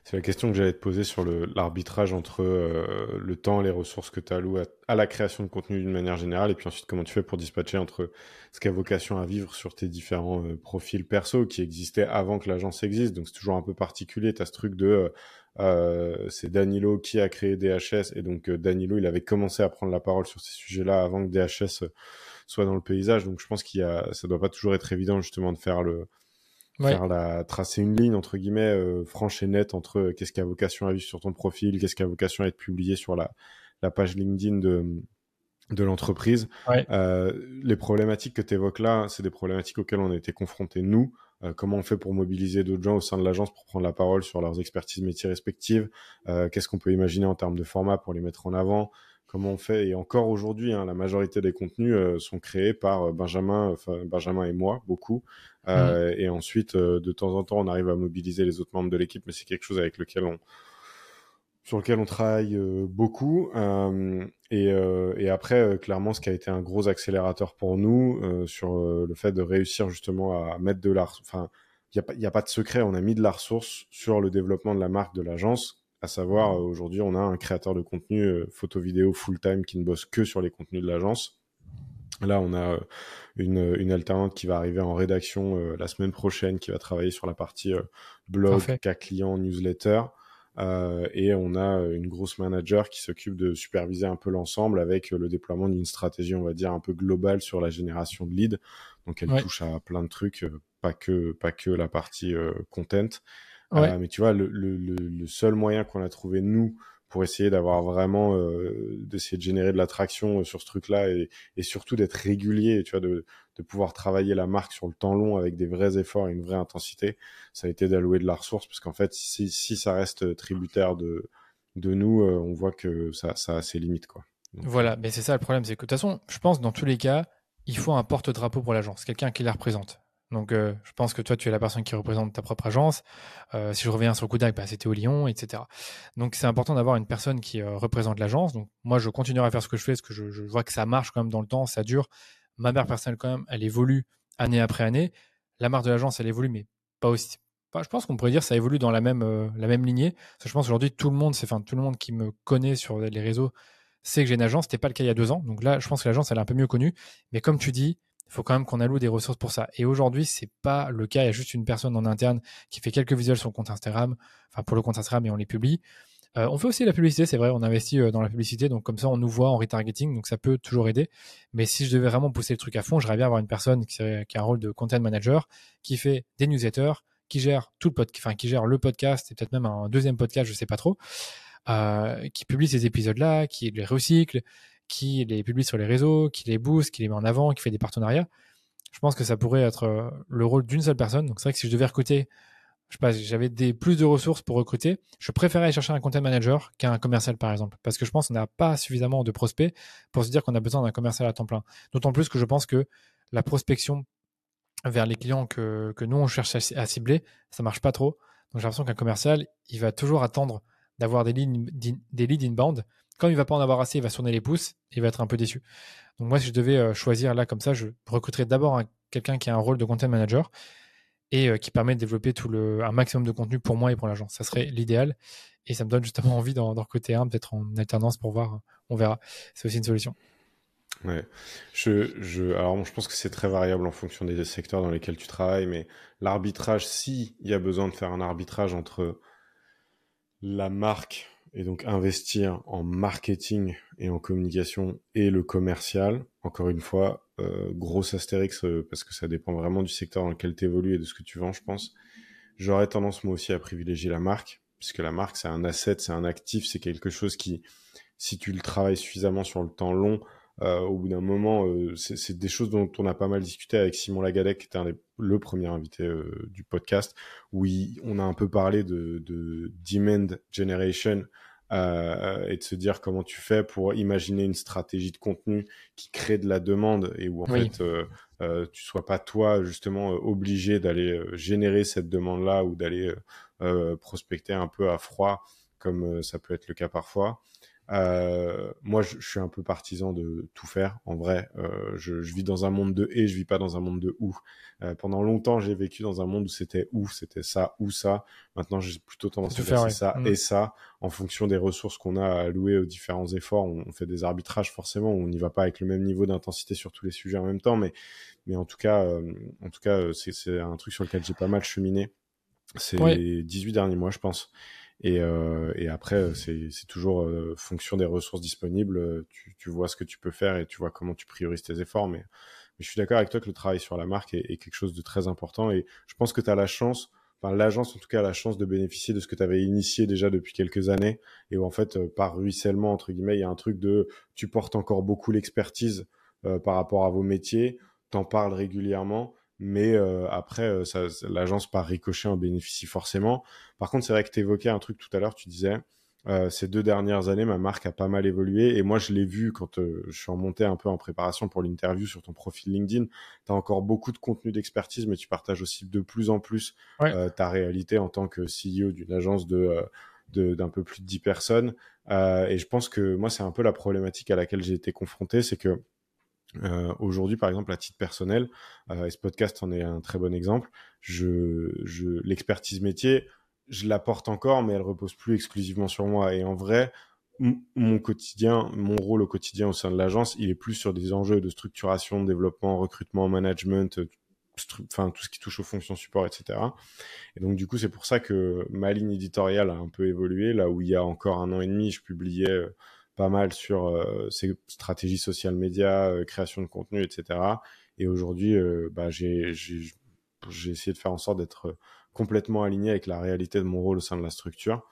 C'est la question que j'allais te poser sur le, l'arbitrage entre euh, le temps, les ressources que tu alloues à, à la création de contenu d'une manière générale, et puis ensuite comment tu fais pour dispatcher entre ce qu'a vocation à vivre sur tes différents euh, profils perso qui existaient avant que l'agence existe. Donc c'est toujours un peu particulier, tu as ce truc de euh, c'est Danilo qui a créé D H S, et donc euh, Danilo il avait commencé à prendre la parole sur ces sujets-là avant que D H S soit dans le paysage. Donc je pense qu'il y a, ça doit pas toujours être évident justement de faire le... Ouais. Faire la, tracer une ligne entre guillemets euh, franche et nette entre euh, qu'est-ce qui a vocation à vivre sur ton profil, qu'est-ce qui a vocation à être publié sur la, la page LinkedIn de, de l'entreprise. Ouais. Euh, les problématiques que tu évoques là, c'est des problématiques auxquelles on a été confrontés nous. Euh, comment on fait pour mobiliser d'autres gens au sein de l'agence pour prendre la parole sur leurs expertises métiers respectives, euh, qu'est-ce qu'on peut imaginer en termes de format pour les mettre en avant, comment on fait. Et encore aujourd'hui, hein, la majorité des contenus euh, sont créés par Benjamin, enfin, Benjamin et moi, beaucoup. Euh, mmh. Et ensuite, euh, de temps en temps, on arrive à mobiliser les autres membres de l'équipe, mais c'est quelque chose avec lequel on, sur lequel on travaille euh, beaucoup. Euh, et, euh, et après, euh, clairement, ce qui a été un gros accélérateur pour nous euh, sur euh, le fait de réussir justement à mettre de la, enfin, il y, y a pas de secret. On a mis de la ressource sur le développement de la marque de l'agence. À savoir, euh, aujourd'hui, on a un créateur de contenu euh, photo-vidéo full-time qui ne bosse que sur les contenus de l'agence. Là, on a une, une alternante qui va arriver en rédaction euh, la semaine prochaine, qui va travailler sur la partie euh, blog, Parfait. Cas client, newsletter. Euh, et on a une grosse manager qui s'occupe de superviser un peu l'ensemble avec euh, le déploiement d'une stratégie, on va dire, un peu globale sur la génération de leads. Donc, elle ouais. touche à plein de trucs, euh, pas que, pas que la partie euh, content. Ouais. Euh, mais tu vois, le, le, le seul moyen qu'on a trouvé, nous, pour essayer d'avoir vraiment, euh, d'essayer de générer de l'attraction sur ce truc-là et, et surtout d'être régulier, tu vois, de, de pouvoir travailler la marque sur le temps long avec des vrais efforts et une vraie intensité, ça a été d'allouer de la ressource, parce qu'en fait, si, si ça reste tributaire de, de nous, euh, on voit que ça, ça a ses limites, quoi. Donc, voilà, mais c'est ça le problème, c'est que de toute façon, je pense, dans tous les cas, il faut un porte-drapeau pour l'agence, quelqu'un qui la représente. Donc, euh, je pense que toi, tu es la personne qui représente ta propre agence. Euh, si je reviens sur Kudak, bah, c'était au Lyon, et cetera. Donc, c'est important d'avoir une personne qui euh, représente l'agence. Donc, moi, je continuerai à faire ce que je fais, parce que je, je vois que ça marche quand même dans le temps, ça dure. Ma marque personnelle, quand même, elle évolue année après année. La marque de l'agence, elle évolue, mais pas aussi. Enfin, je pense qu'on pourrait dire que ça évolue dans la même, euh, la même lignée. Parce que je pense qu'aujourd'hui, tout le monde, c'est, enfin, tout le monde qui me connaît sur les réseaux sait que j'ai une agence. C'était pas le cas il y a deux ans. Donc là, je pense que l'agence, elle est un peu mieux connue. Mais comme tu dis, il faut quand même qu'on alloue des ressources pour ça. Et aujourd'hui, c'est pas le cas. Il y a juste une personne en interne qui fait quelques visuels sur le compte Instagram, enfin pour le compte Instagram, et on les publie. Euh, on fait aussi de la publicité, c'est vrai, on investit dans la publicité, donc comme ça, on nous voit en retargeting, donc ça peut toujours aider. Mais si je devais vraiment pousser le truc à fond, j'aimerais bien avoir une personne qui, qui a un rôle de content manager, qui fait des newsletters, qui gère tout le podcast, enfin qui gère le podcast et peut-être même un deuxième podcast, je sais pas trop, euh, qui publie ces épisodes-là, qui les recycle, qui les publie sur les réseaux, qui les booste, qui les met en avant, qui fait des partenariats. Je pense que ça pourrait être le rôle d'une seule personne. Donc, c'est vrai que si je devais recruter, je sais pas, j'avais des, plus de ressources pour recruter, je préférais aller chercher un content manager qu'un commercial, par exemple. Parce que je pense qu'on n'a pas suffisamment de prospects pour se dire qu'on a besoin d'un commercial à temps plein. D'autant plus que je pense que la prospection vers les clients que, que nous, on cherche à cibler, ça marche pas trop. Donc, j'ai l'impression qu'un commercial, il va toujours attendre d'avoir des leads, des leads inbound. Quand il ne va pas en avoir assez, il va tourner les pouces et il va être un peu déçu. Donc moi, si je devais choisir là comme ça, je recruterais d'abord un, quelqu'un qui a un rôle de content manager et euh, qui permet de développer tout le, un maximum de contenu pour moi et pour l'agence. Ça serait l'idéal et ça me donne justement envie d'en, d'en recruter un, peut-être en alternance pour voir, on verra. C'est aussi une solution. Ouais. Je, je, alors bon, je pense que c'est très variable en fonction des secteurs dans lesquels tu travailles, mais l'arbitrage, s'il y a besoin de faire un arbitrage entre la marque et donc investir en marketing et en communication et le commercial, encore une fois, euh, gros astérix, euh, parce que ça dépend vraiment du secteur dans lequel tu évolues et de ce que tu vends, je pense. J'aurais tendance moi aussi à privilégier la marque, puisque la marque, c'est un asset, c'est un actif, c'est quelque chose qui, si tu le travailles suffisamment sur le temps long, euh, au bout d'un moment, euh, c'est, c'est des choses dont on a pas mal discuté avec Simon Lagadec, qui était un des, le premier invité euh, du podcast, où il, on a un peu parlé de, de demand generation euh, et de se dire comment tu fais pour imaginer une stratégie de contenu qui crée de la demande et où en oui. fait euh, euh, tu sois pas toi justement euh, obligé d'aller générer cette demande-là ou d'aller euh, prospecter un peu à froid comme euh, ça peut être le cas parfois. Euh, moi, je, je suis un peu partisan de tout faire. En vrai, euh, je, je vis dans un monde de et, je vis pas dans un monde de ou. Euh, pendant longtemps, j'ai vécu dans un monde où c'était ou, c'était ça ou ça. Maintenant, j'ai plutôt tendance à faire ouais. ça mmh. et ça. En fonction des ressources qu'on a allouées aux différents efforts, on, on fait des arbitrages forcément. On n'y va pas avec le même niveau d'intensité sur tous les sujets en même temps, mais mais en tout cas, euh, en tout cas, c'est, c'est un truc sur lequel j'ai pas mal cheminé ces ouais. dix-huit derniers mois, je pense. Et, euh, et après, c'est, c'est toujours euh, fonction des ressources disponibles. Tu, tu vois ce que tu peux faire et tu vois comment tu priorises tes efforts. Mais, mais je suis d'accord avec toi que le travail sur la marque est, est quelque chose de très important. Et je pense que tu as la chance, enfin l'agence en tout cas a la chance de bénéficier de ce que tu avais initié déjà depuis quelques années. Et où en fait, euh, par ruissellement, entre guillemets, il y a un truc de tu portes encore beaucoup l'expertise euh, par rapport à vos métiers, t'en parles régulièrement. Mais euh, après, euh, ça, l'agence par ricochet en bénéficie forcément. Par contre, c'est vrai que tu évoquais un truc tout à l'heure, tu disais, euh, ces deux dernières années, ma marque a pas mal évolué. Et moi, je l'ai vu quand euh, je suis remonté un peu en préparation pour l'interview sur ton profil LinkedIn. Tu as encore beaucoup de contenu d'expertise, mais tu partages aussi de plus en plus ouais. euh, ta réalité en tant que C E O d'une agence de... Euh, De, d'un peu plus de dix personnes. Euh, et je pense que moi, c'est un peu la problématique à laquelle j'ai été confronté, c'est que Euh, aujourd'hui, par exemple, à titre personnel, euh, et ce podcast en est un très bon exemple, je, je, l'expertise métier, je la porte encore, mais elle repose plus exclusivement sur moi. Et en vrai, m- mon quotidien, mon rôle au quotidien au sein de l'agence, il est plus sur des enjeux de structuration, de développement, recrutement, management, stru- enfin tout ce qui touche aux fonctions support, et cetera. Et donc, du coup, c'est pour ça que ma ligne éditoriale a un peu évolué. Là où il y a encore un an et demi, je publiais... Euh, pas mal sur euh, ces stratégies social média, euh, création de contenu, et cetera. Et aujourd'hui, euh, bah, j'ai, j'ai, j'ai essayé de faire en sorte d'être complètement aligné avec la réalité de mon rôle au sein de la structure.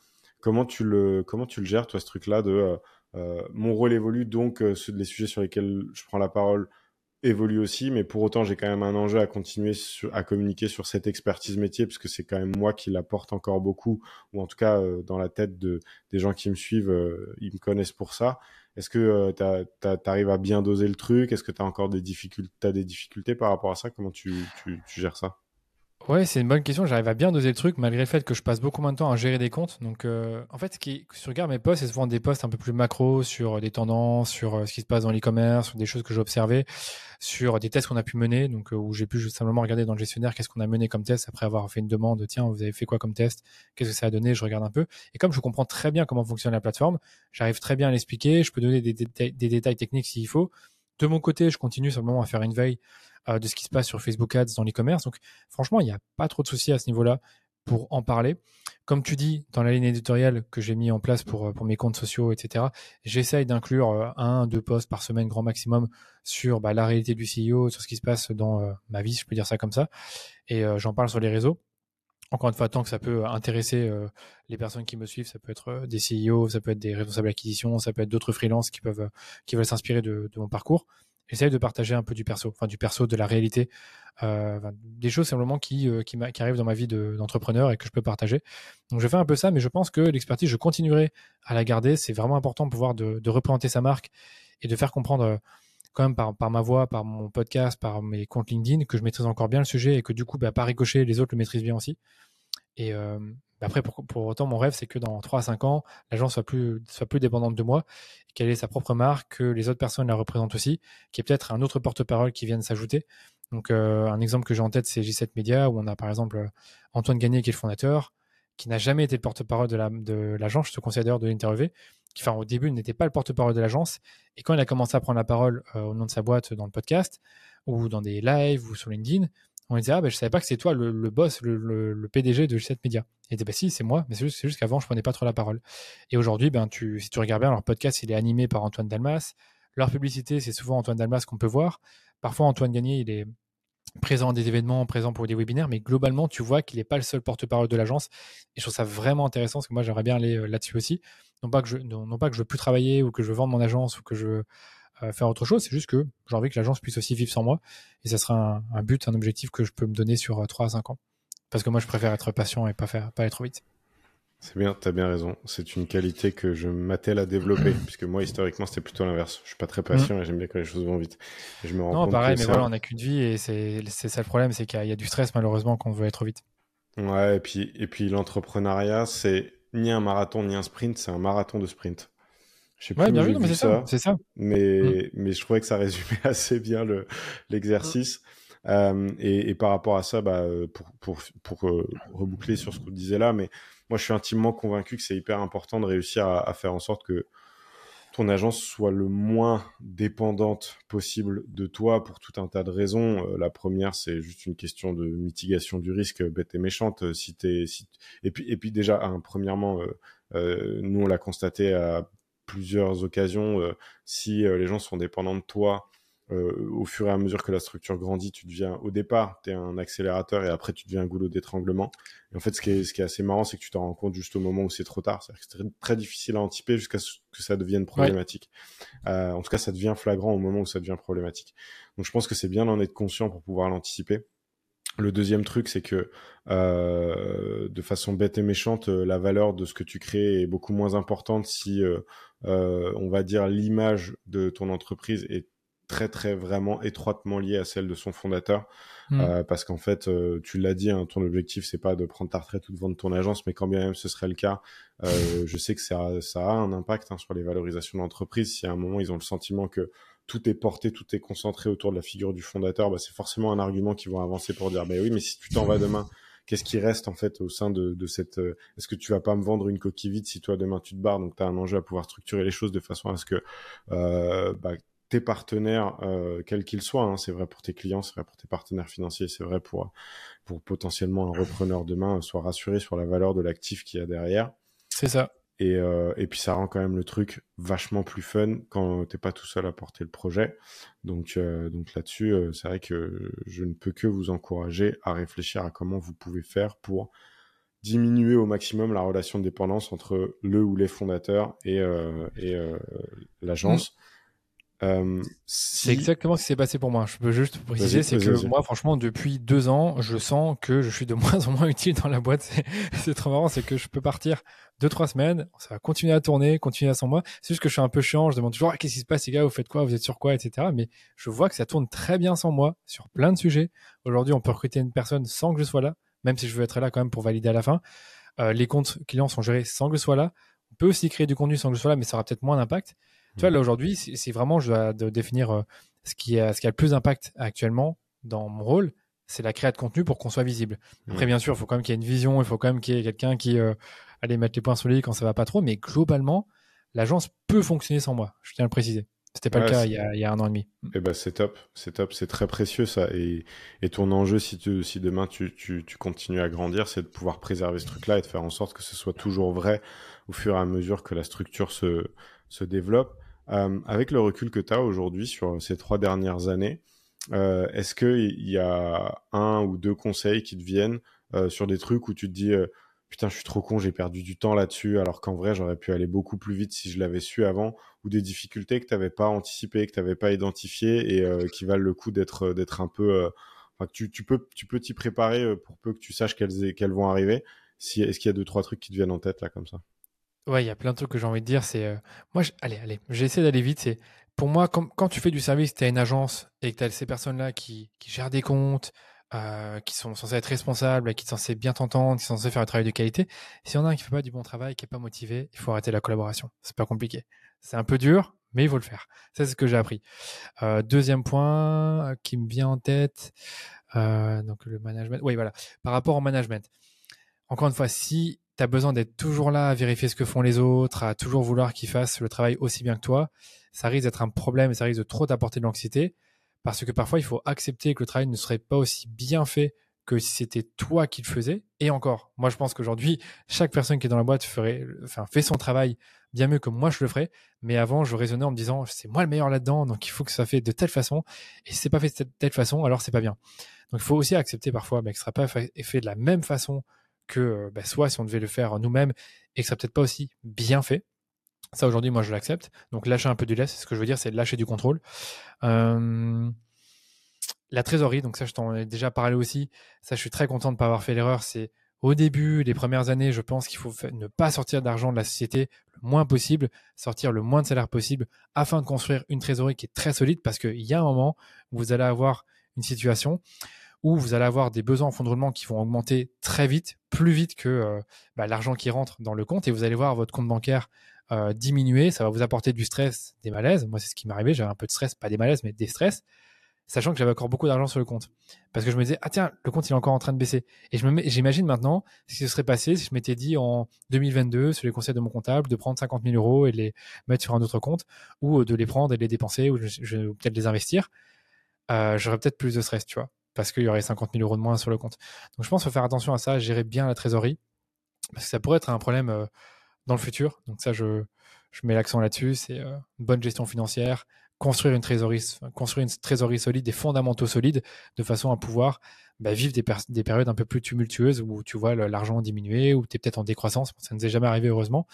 Comment tu le, comment tu le gères, toi, ce truc-là de euh, mon rôle évolue, donc euh, les sujets sur lesquels je prends la parole évolue aussi, mais pour autant, j'ai quand même un enjeu à continuer sur, à communiquer sur cette expertise métier, parce que c'est quand même moi qui l'apporte encore beaucoup, ou en tout cas, euh, dans la tête de, des gens qui me suivent, euh, ils me connaissent pour ça. Est-ce que euh, tu arrives à bien doser le truc? Est-ce que tu as encore des difficultés, t'as des difficultés par rapport à ça? Comment tu, tu, tu gères ça? Ouais, c'est une bonne question. J'arrive à bien doser le truc, malgré le fait que je passe beaucoup moins de temps à gérer des comptes. Donc, euh, en fait, ce qui, si je regarde mes posts, c'est souvent des posts un peu plus macro sur des tendances, sur ce qui se passe dans l'e-commerce, sur des choses que j'ai observées, sur des tests qu'on a pu mener, donc euh, où j'ai pu juste simplement regarder dans le gestionnaire qu'est-ce qu'on a mené comme test après avoir fait une demande. Tiens, vous avez fait quoi comme test? Qu'est-ce que ça a donné? Je regarde un peu. Et comme je comprends très bien comment fonctionne la plateforme, j'arrive très bien à l'expliquer. Je peux donner des, déta- des détails techniques s'il faut. De mon côté, je continue simplement à faire une veille euh, de ce qui se passe sur Facebook Ads dans l'e-commerce. Donc, franchement, il n'y a pas trop de soucis à ce niveau-là pour en parler. Comme tu dis, dans la ligne éditoriale que j'ai mis en place pour, pour mes comptes sociaux, et cetera, j'essaye d'inclure euh, un, deux posts par semaine, grand maximum, sur bah, la réalité du C E O, sur ce qui se passe dans euh, ma vie, si je peux dire ça comme ça. Et euh, j'en parle sur les réseaux. Encore une fois, tant que ça peut intéresser euh, les personnes qui me suivent, ça peut être euh, des C E O, ça peut être des responsables d'acquisition, ça peut être d'autres freelances qui peuvent, euh, qui veulent s'inspirer de, de mon parcours. J'essaie de partager un peu du perso, enfin du perso, de la réalité, euh, des choses simplement qui, euh, qui, m'a, qui arrivent dans ma vie de, d'entrepreneur et que je peux partager. Donc je fais un peu ça, mais je pense que l'expertise, je continuerai à la garder. C'est vraiment important de pouvoir de, de représenter sa marque et de faire comprendre euh, quand même par, par ma voix, par mon podcast, par mes comptes LinkedIn, que je maîtrise encore bien le sujet et que du coup, bah, par ricochet, les autres le maîtrisent bien aussi. Et euh, bah après, pour, pour autant, mon rêve, c'est que dans trois à cinq ans, l'agence soit plus, soit plus dépendante de moi, qu'elle ait sa propre marque, que les autres personnes la représentent aussi, qu'il y ait peut-être un autre porte-parole qui vienne s'ajouter. Donc, euh, un exemple que j'ai en tête, c'est G sept Media, où on a par exemple Antoine Gagné, qui est le fondateur, qui n'a jamais été le porte-parole de, la, de l'agence. Je te conseille d'ailleurs de l'interviewer. Enfin, au début, il n'était pas le porte-parole de l'agence. Et quand il a commencé à prendre la parole euh, au nom de sa boîte dans le podcast ou dans des lives ou sur LinkedIn, on lui disait « Ah, ben, je ne savais pas que c'est toi le, le boss, le, le, le P D G de G sept Media. » Il disait « Ben si, c'est moi, mais c'est juste, c'est juste qu'avant, je ne prenais pas trop la parole. » Et aujourd'hui, ben, tu, si tu regardes bien, leur podcast, il est animé par Antoine Dalmas. Leur publicité, c'est souvent Antoine Dalmas qu'on peut voir. Parfois, Antoine Gagné, il est présent à des événements, présent pour des webinaires, mais globalement, tu vois qu'il n'est pas le seul porte-parole de l'agence. Et je trouve ça vraiment intéressant, parce que moi, j'aimerais bien aller euh, là-dessus aussi. Non pas que je non, non pas que je veux plus travailler ou que je veux vendre mon agence ou que je veux euh, faire autre chose, c'est juste que j'ai envie que l'agence puisse aussi vivre sans moi, et ça sera un, un but, un objectif que je peux me donner sur euh, trois à cinq ans, parce que moi je préfère être patient et pas, faire, pas aller trop vite. C'est bien, t'as bien raison, c'est une qualité que je m'attelle à développer, puisque moi historiquement c'était plutôt l'inverse, je suis pas très patient et j'aime bien quand les choses vont vite. Et je me rends non compte pareil mais ça... voilà, on n'a qu'une vie et c'est, c'est ça le problème, c'est qu'il y a, y a du stress malheureusement quand on veut aller trop vite. Ouais, et puis, et puis l'entrepreneuriat, c'est ni un marathon, ni un sprint, c'est un marathon de sprint. Je sais plus ouais, bien où vu, j'ai non, vu mais c'est ça, ça, c'est ça. Mais, mmh. mais je trouvais que ça résumait assez bien le, l'exercice. Mmh. Euh, et, et par rapport à ça, bah, pour, pour, pour euh, reboucler sur ce qu'on disait là, mais moi, je suis intimement convaincu que c'est hyper important de réussir à, à faire en sorte que ton agence soit le moins dépendante possible de toi pour tout un tas de raisons. Euh, la première, c'est juste une question de mitigation du risque, bête et méchante. Euh, si t'es, si t'... Et puis, et puis déjà, hein, premièrement, euh, euh, nous on l'a constaté à plusieurs occasions, euh, si euh, les gens sont dépendants de toi, euh, au fur et à mesure que la structure grandit, tu deviens, au départ, t'es un accélérateur et après tu deviens un goulot d'étranglement. Et en fait, ce qui est, ce qui est assez marrant, c'est que tu t'en rends compte juste au moment où c'est trop tard. C'est-à-dire que c'est très, très difficile à anticiper jusqu'à ce que ça devienne problématique. Ouais. Euh, en tout cas, ça devient flagrant au moment où ça devient problématique. Donc, je pense que c'est bien d'en être conscient pour pouvoir l'anticiper. Le deuxième truc, c'est que euh, de façon bête et méchante, euh, la valeur de ce que tu crées est beaucoup moins importante si, euh, euh, on va dire, l'image de ton entreprise est très très vraiment étroitement lié à celle de son fondateur, mmh. euh, parce qu'en fait euh, tu l'as dit, hein, ton objectif c'est pas de prendre ta retraite ou de vendre ton agence, mais quand bien même ce serait le cas, euh, je sais que ça, ça a un impact, hein, sur les valorisations d'entreprise. Si à un moment ils ont le sentiment que tout est porté, tout est concentré autour de la figure du fondateur, bah, c'est forcément un argument qu'ils vont avancer pour dire bah oui, mais si tu t'en vas demain, qu'est-ce qui reste en fait au sein de, de cette... Euh, est-ce que tu vas pas me vendre une coquille vide si toi demain tu te barres? Donc tu as un enjeu à pouvoir structurer les choses de façon à ce que euh, bah, tes partenaires, euh, quels qu'ils soient, hein, c'est vrai pour tes clients, c'est vrai pour tes partenaires financiers, c'est vrai pour, pour potentiellement un repreneur demain, euh, soit rassuré sur la valeur de l'actif qu'il y a derrière. C'est ça. Et, euh, et puis ça rend quand même le truc vachement plus fun quand t'es pas tout seul à porter le projet. Donc, euh, donc là-dessus, euh, c'est vrai que je ne peux que vous encourager à réfléchir à comment vous pouvez faire pour diminuer au maximum la relation de dépendance entre le ou les fondateurs et, euh, et euh, l'agence. Mmh. Euh, si... C'est exactement ce qui s'est passé pour moi. Je peux juste préciser, vas-y, c'est vas-y, que vas-y. Moi, franchement, depuis deux ans, je sens que je suis de moins en moins utile dans la boîte. C'est, c'est trop marrant, c'est que je peux partir deux, trois semaines, ça va continuer à tourner, continuer à sans moi. C'est juste que je suis un peu chiant, je demande toujours ah, « qu'est-ce qui se passe les gars, vous faites quoi, vous êtes sur quoi ?» et cetera. Mais je vois que ça tourne très bien sans moi, sur plein de sujets. Aujourd'hui, on peut recruter une personne sans que je sois là, même si je veux être là quand même pour valider à la fin. Euh, les comptes clients sont gérés sans que je sois là. On peut aussi créer du contenu sans que je sois là, mais ça aura peut-être moins d'impact. Mmh. Tu vois, là, aujourd'hui, c'est, c'est vraiment, je dois de définir euh, ce, qui a, ce qui a le plus d'impact actuellement dans mon rôle, c'est la création de contenu pour qu'on soit visible. Après, mmh. bien sûr, il faut quand même qu'il y ait une vision, il faut quand même qu'il y ait quelqu'un qui euh, allait mettre les points sur les i quand ça ne va pas trop, mais globalement, l'agence peut fonctionner sans moi, je tiens à le préciser. C'était pas ouais, le cas il y, a, il y a un an et demi. Eh ben c'est top, c'est top, c'est très précieux ça. Et, et ton enjeu, si, tu, si demain tu, tu, tu continues à grandir, c'est de pouvoir préserver ce truc-là et de faire en sorte que ce soit toujours vrai au fur et à mesure que la structure se, se développe. Euh, avec le recul que tu as aujourd'hui sur ces trois dernières années, euh, est-ce qu'il y a un ou deux conseils qui te viennent euh, sur des trucs où tu te dis euh, putain, je suis trop con, j'ai perdu du temps là-dessus, alors qu'en vrai, j'aurais pu aller beaucoup plus vite si je l'avais su avant, ou des difficultés que tu n'avais pas anticipées, que tu n'avais pas identifiées et euh, qui valent le coup d'être, d'être un peu... Euh, enfin, tu, tu, peux, tu peux t'y préparer pour peu que tu saches qu'elles, qu'elles vont arriver. Si, est-ce qu'il y a deux, trois trucs qui te viennent en tête, là, comme ça ? Ouais, il y a plein de trucs que j'ai envie de dire. C'est, euh, moi, je, allez, allez, j'essaie d'aller vite. C'est, pour moi, quand, quand tu fais du service, tu as une agence et que tu as ces personnes-là qui, qui gèrent des comptes, Euh, qui sont censés être responsables, qui sont censés bien t'entendre, qui sont censés faire un travail de qualité. Si on a un qui fait pas du bon travail, qui est pas motivé, il faut arrêter la collaboration. C'est pas compliqué. C'est un peu dur, mais il faut le faire. Ça, c'est ce que j'ai appris. Euh, deuxième point qui me vient en tête, euh, donc le management. Oui, voilà. Par rapport au management. Encore une fois, si tu as besoin d'être toujours là à vérifier ce que font les autres, à toujours vouloir qu'ils fassent le travail aussi bien que toi, ça risque d'être un problème et ça risque de trop t'apporter de l'anxiété. Parce que parfois, il faut accepter que le travail ne serait pas aussi bien fait que si c'était toi qui le faisais. Et encore, moi, je pense qu'aujourd'hui, chaque personne qui est dans la boîte ferait, enfin, fait son travail bien mieux que moi, je le ferais. Mais avant, je raisonnais en me disant, c'est moi le meilleur là-dedans, donc il faut que ça soit fait de telle façon. Et si ce n'est pas fait de telle façon, alors ce n'est pas bien. Donc, il faut aussi accepter parfois bah, que ce ne sera pas fait de la même façon que bah, soit si on devait le faire nous-mêmes et que ce ne sera peut-être pas aussi bien fait. Ça, aujourd'hui, moi, je l'accepte. Donc, lâcher un peu du lest, ce que je veux dire, c'est lâcher du contrôle. Euh, la trésorerie, donc ça, je t'en ai déjà parlé aussi. Ça, je suis très content de ne pas avoir fait l'erreur. C'est au début, les premières années, je pense qu'il faut ne pas sortir d'argent de la société le moins possible, sortir le moins de salaire possible afin de construire une trésorerie qui est très solide parce qu'il y a un moment où vous allez avoir une situation où vous allez avoir des besoins en fonds de roulement qui vont augmenter très vite, plus vite que euh, bah, l'argent qui rentre dans le compte et vous allez voir votre compte bancaire Euh, diminuer, ça va vous apporter du stress, des malaises. Moi, c'est ce qui m'est arrivé, j'avais un peu de stress, pas des malaises, mais des stress, sachant que j'avais encore beaucoup d'argent sur le compte. Parce que je me disais, ah tiens, le compte, il est encore en train de baisser. Et je me mets, j'imagine maintenant ce qui se serait passé si je m'étais dit en deux mille vingt-deux, sur les conseils de mon comptable, de prendre cinquante mille euros et de les mettre sur un autre compte, ou de les prendre et de les dépenser, ou, je, je, ou peut-être les investir. Euh, j'aurais peut-être plus de stress, tu vois, parce qu'il y aurait cinquante mille euros de moins sur le compte. Donc, je pense qu'il faut faire attention à ça, gérer bien la trésorerie, parce que ça pourrait être un problème... Euh, dans le futur, donc ça je, je mets l'accent là-dessus, c'est euh, une bonne gestion financière, construire une trésorerie, construire une trésorerie solide, des fondamentaux solides, de façon à pouvoir bah, vivre des, per- des périodes un peu plus tumultueuses où tu vois l'argent diminuer, où tu es peut-être en décroissance, ça ne nous est jamais arrivé heureusement,